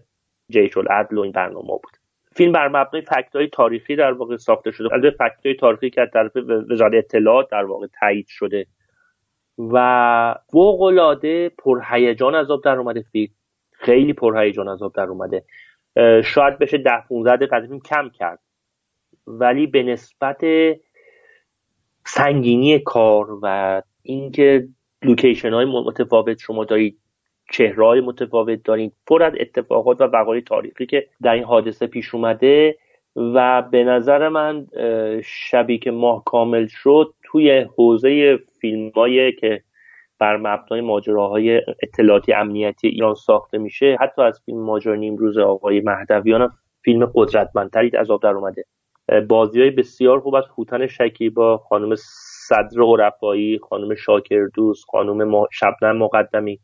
جیش العدل و این برنامه بود. فیلم بر مبنای فکت‌های تاریخی در واقع ساخته شده، از فکت‌های تاریخی که از طرف وزارت اطلاعات در واقع تایید شده و فوق‌العاده پرهیجان از آب در اومده. فیلم خیلی پرهیجان از آب در اومده، شاید بشه ده پانزده دقیقه فیلم کم کرد ولی به نسبت سنگینی کار و اینکه لوکیشن‌های متفاوت شما دارید، چهره‌های متفاوت دارین، پر از اتفاقات و وقایع تاریخی که در این حادثه پیش اومده و به نظر من شبی که ماه کامل شد توی حوزه فیلمایی که بر مبنای ماجراهای اطلاعاتی امنیتی ایران ساخته میشه، حتی از فیلم ماجرای نیمروز آقای مهدویان فیلم قدرتمندتری از آب در اومده. بازی‌های بسیار خوب از هوتن شکیبا، خانم صدر عرفایی، خانم شاکردوست، خانم شبنم مقدمی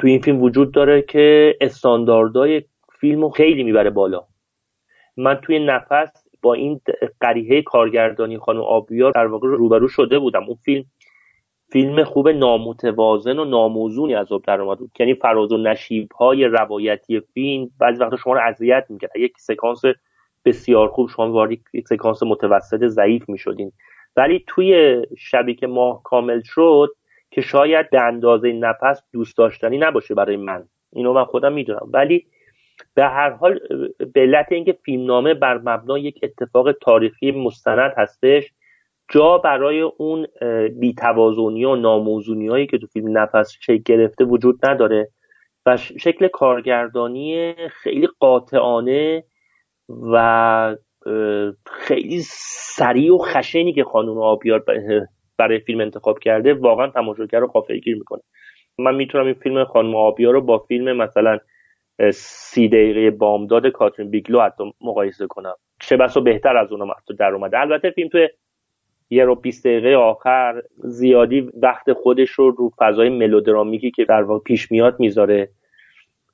تو این فیلم وجود داره که استانداردهای فیلمو خیلی میبره بالا. من توی نفس با این قریحه کارگردانی خانم آبیار در واقع روبرو شده بودم. اون فیلم فیلم خوب نامتوازن و ناموزونی از آب در اومد بود، یعنی فراز و نشیب‌های روایتی فیلم بعضی وقتا شما رو اذیت می‌کرد. یک سکانس بسیار خوب شما وارد یک سکانس متوسط ضعیف می‌شدین، ولی توی شبی که ماه کامل شد که شاید به اندازه نفس دوست داشتنی نباشه برای من، اینو من خودم میدونم، ولی به هر حال به علت اینکه فیلمنامه بر مبنای یک اتفاق تاریخی مستند هستش جا برای اون بی‌توازنی و ناموزونی‌هایی که تو فیلم نفس شکل گرفته وجود نداره و شکل کارگردانی خیلی قاطعانه و خیلی سریع و خشنی که خانم آبیار برای فیلم انتخاب کرده واقعا تماشاگر رو غافلگیر میکنه. من میتونم این فیلم خانم آبیار رو با فیلم مثلا سی دقیقه بامداد کاترین بیگلو حتی مقایسه کنم، چه بسا بهتر از اونم حتی در اومده. البته فیلم توی یه رو بیست دقیقه آخر زیادی وقت خودش رو رو فضای ملودرامیکی که در واقع پیش میاد میذاره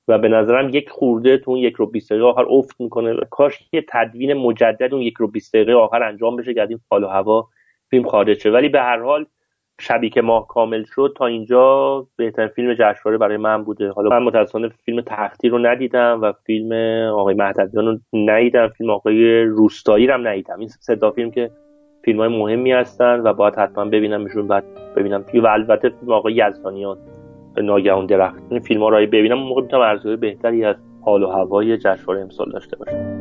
و به نظرم یک خورده تو اون یک رو بیست دقیقه آخر افت میکنه. کاش یه تدوین مجدد اون یک رو بیست دقیقه آخر انجام بشه که این فال و هوا فیلم خارج شد. ولی به هر حال شبی که ماه کامل شد تا اینجا بهترین فیلم جشنواره برای من بوده. حالا من متأسفانه فیلم تختی رو ندیدم و فیلم آقای مهدویان رو ندیدم، فیلم آقای روستایی رو هم ندیدم. این سه تا فیلم که فیلم‌های مهمی هستن و باید حتما ببینمشون، بعد ببینم و البته فیلم آقای یزدانیان ناگهان درخت. این فیلم‌ها رو ببینم موقع میتونم ارزیابی بهتری از حال و هوای جشنواره امسال داشته باشم.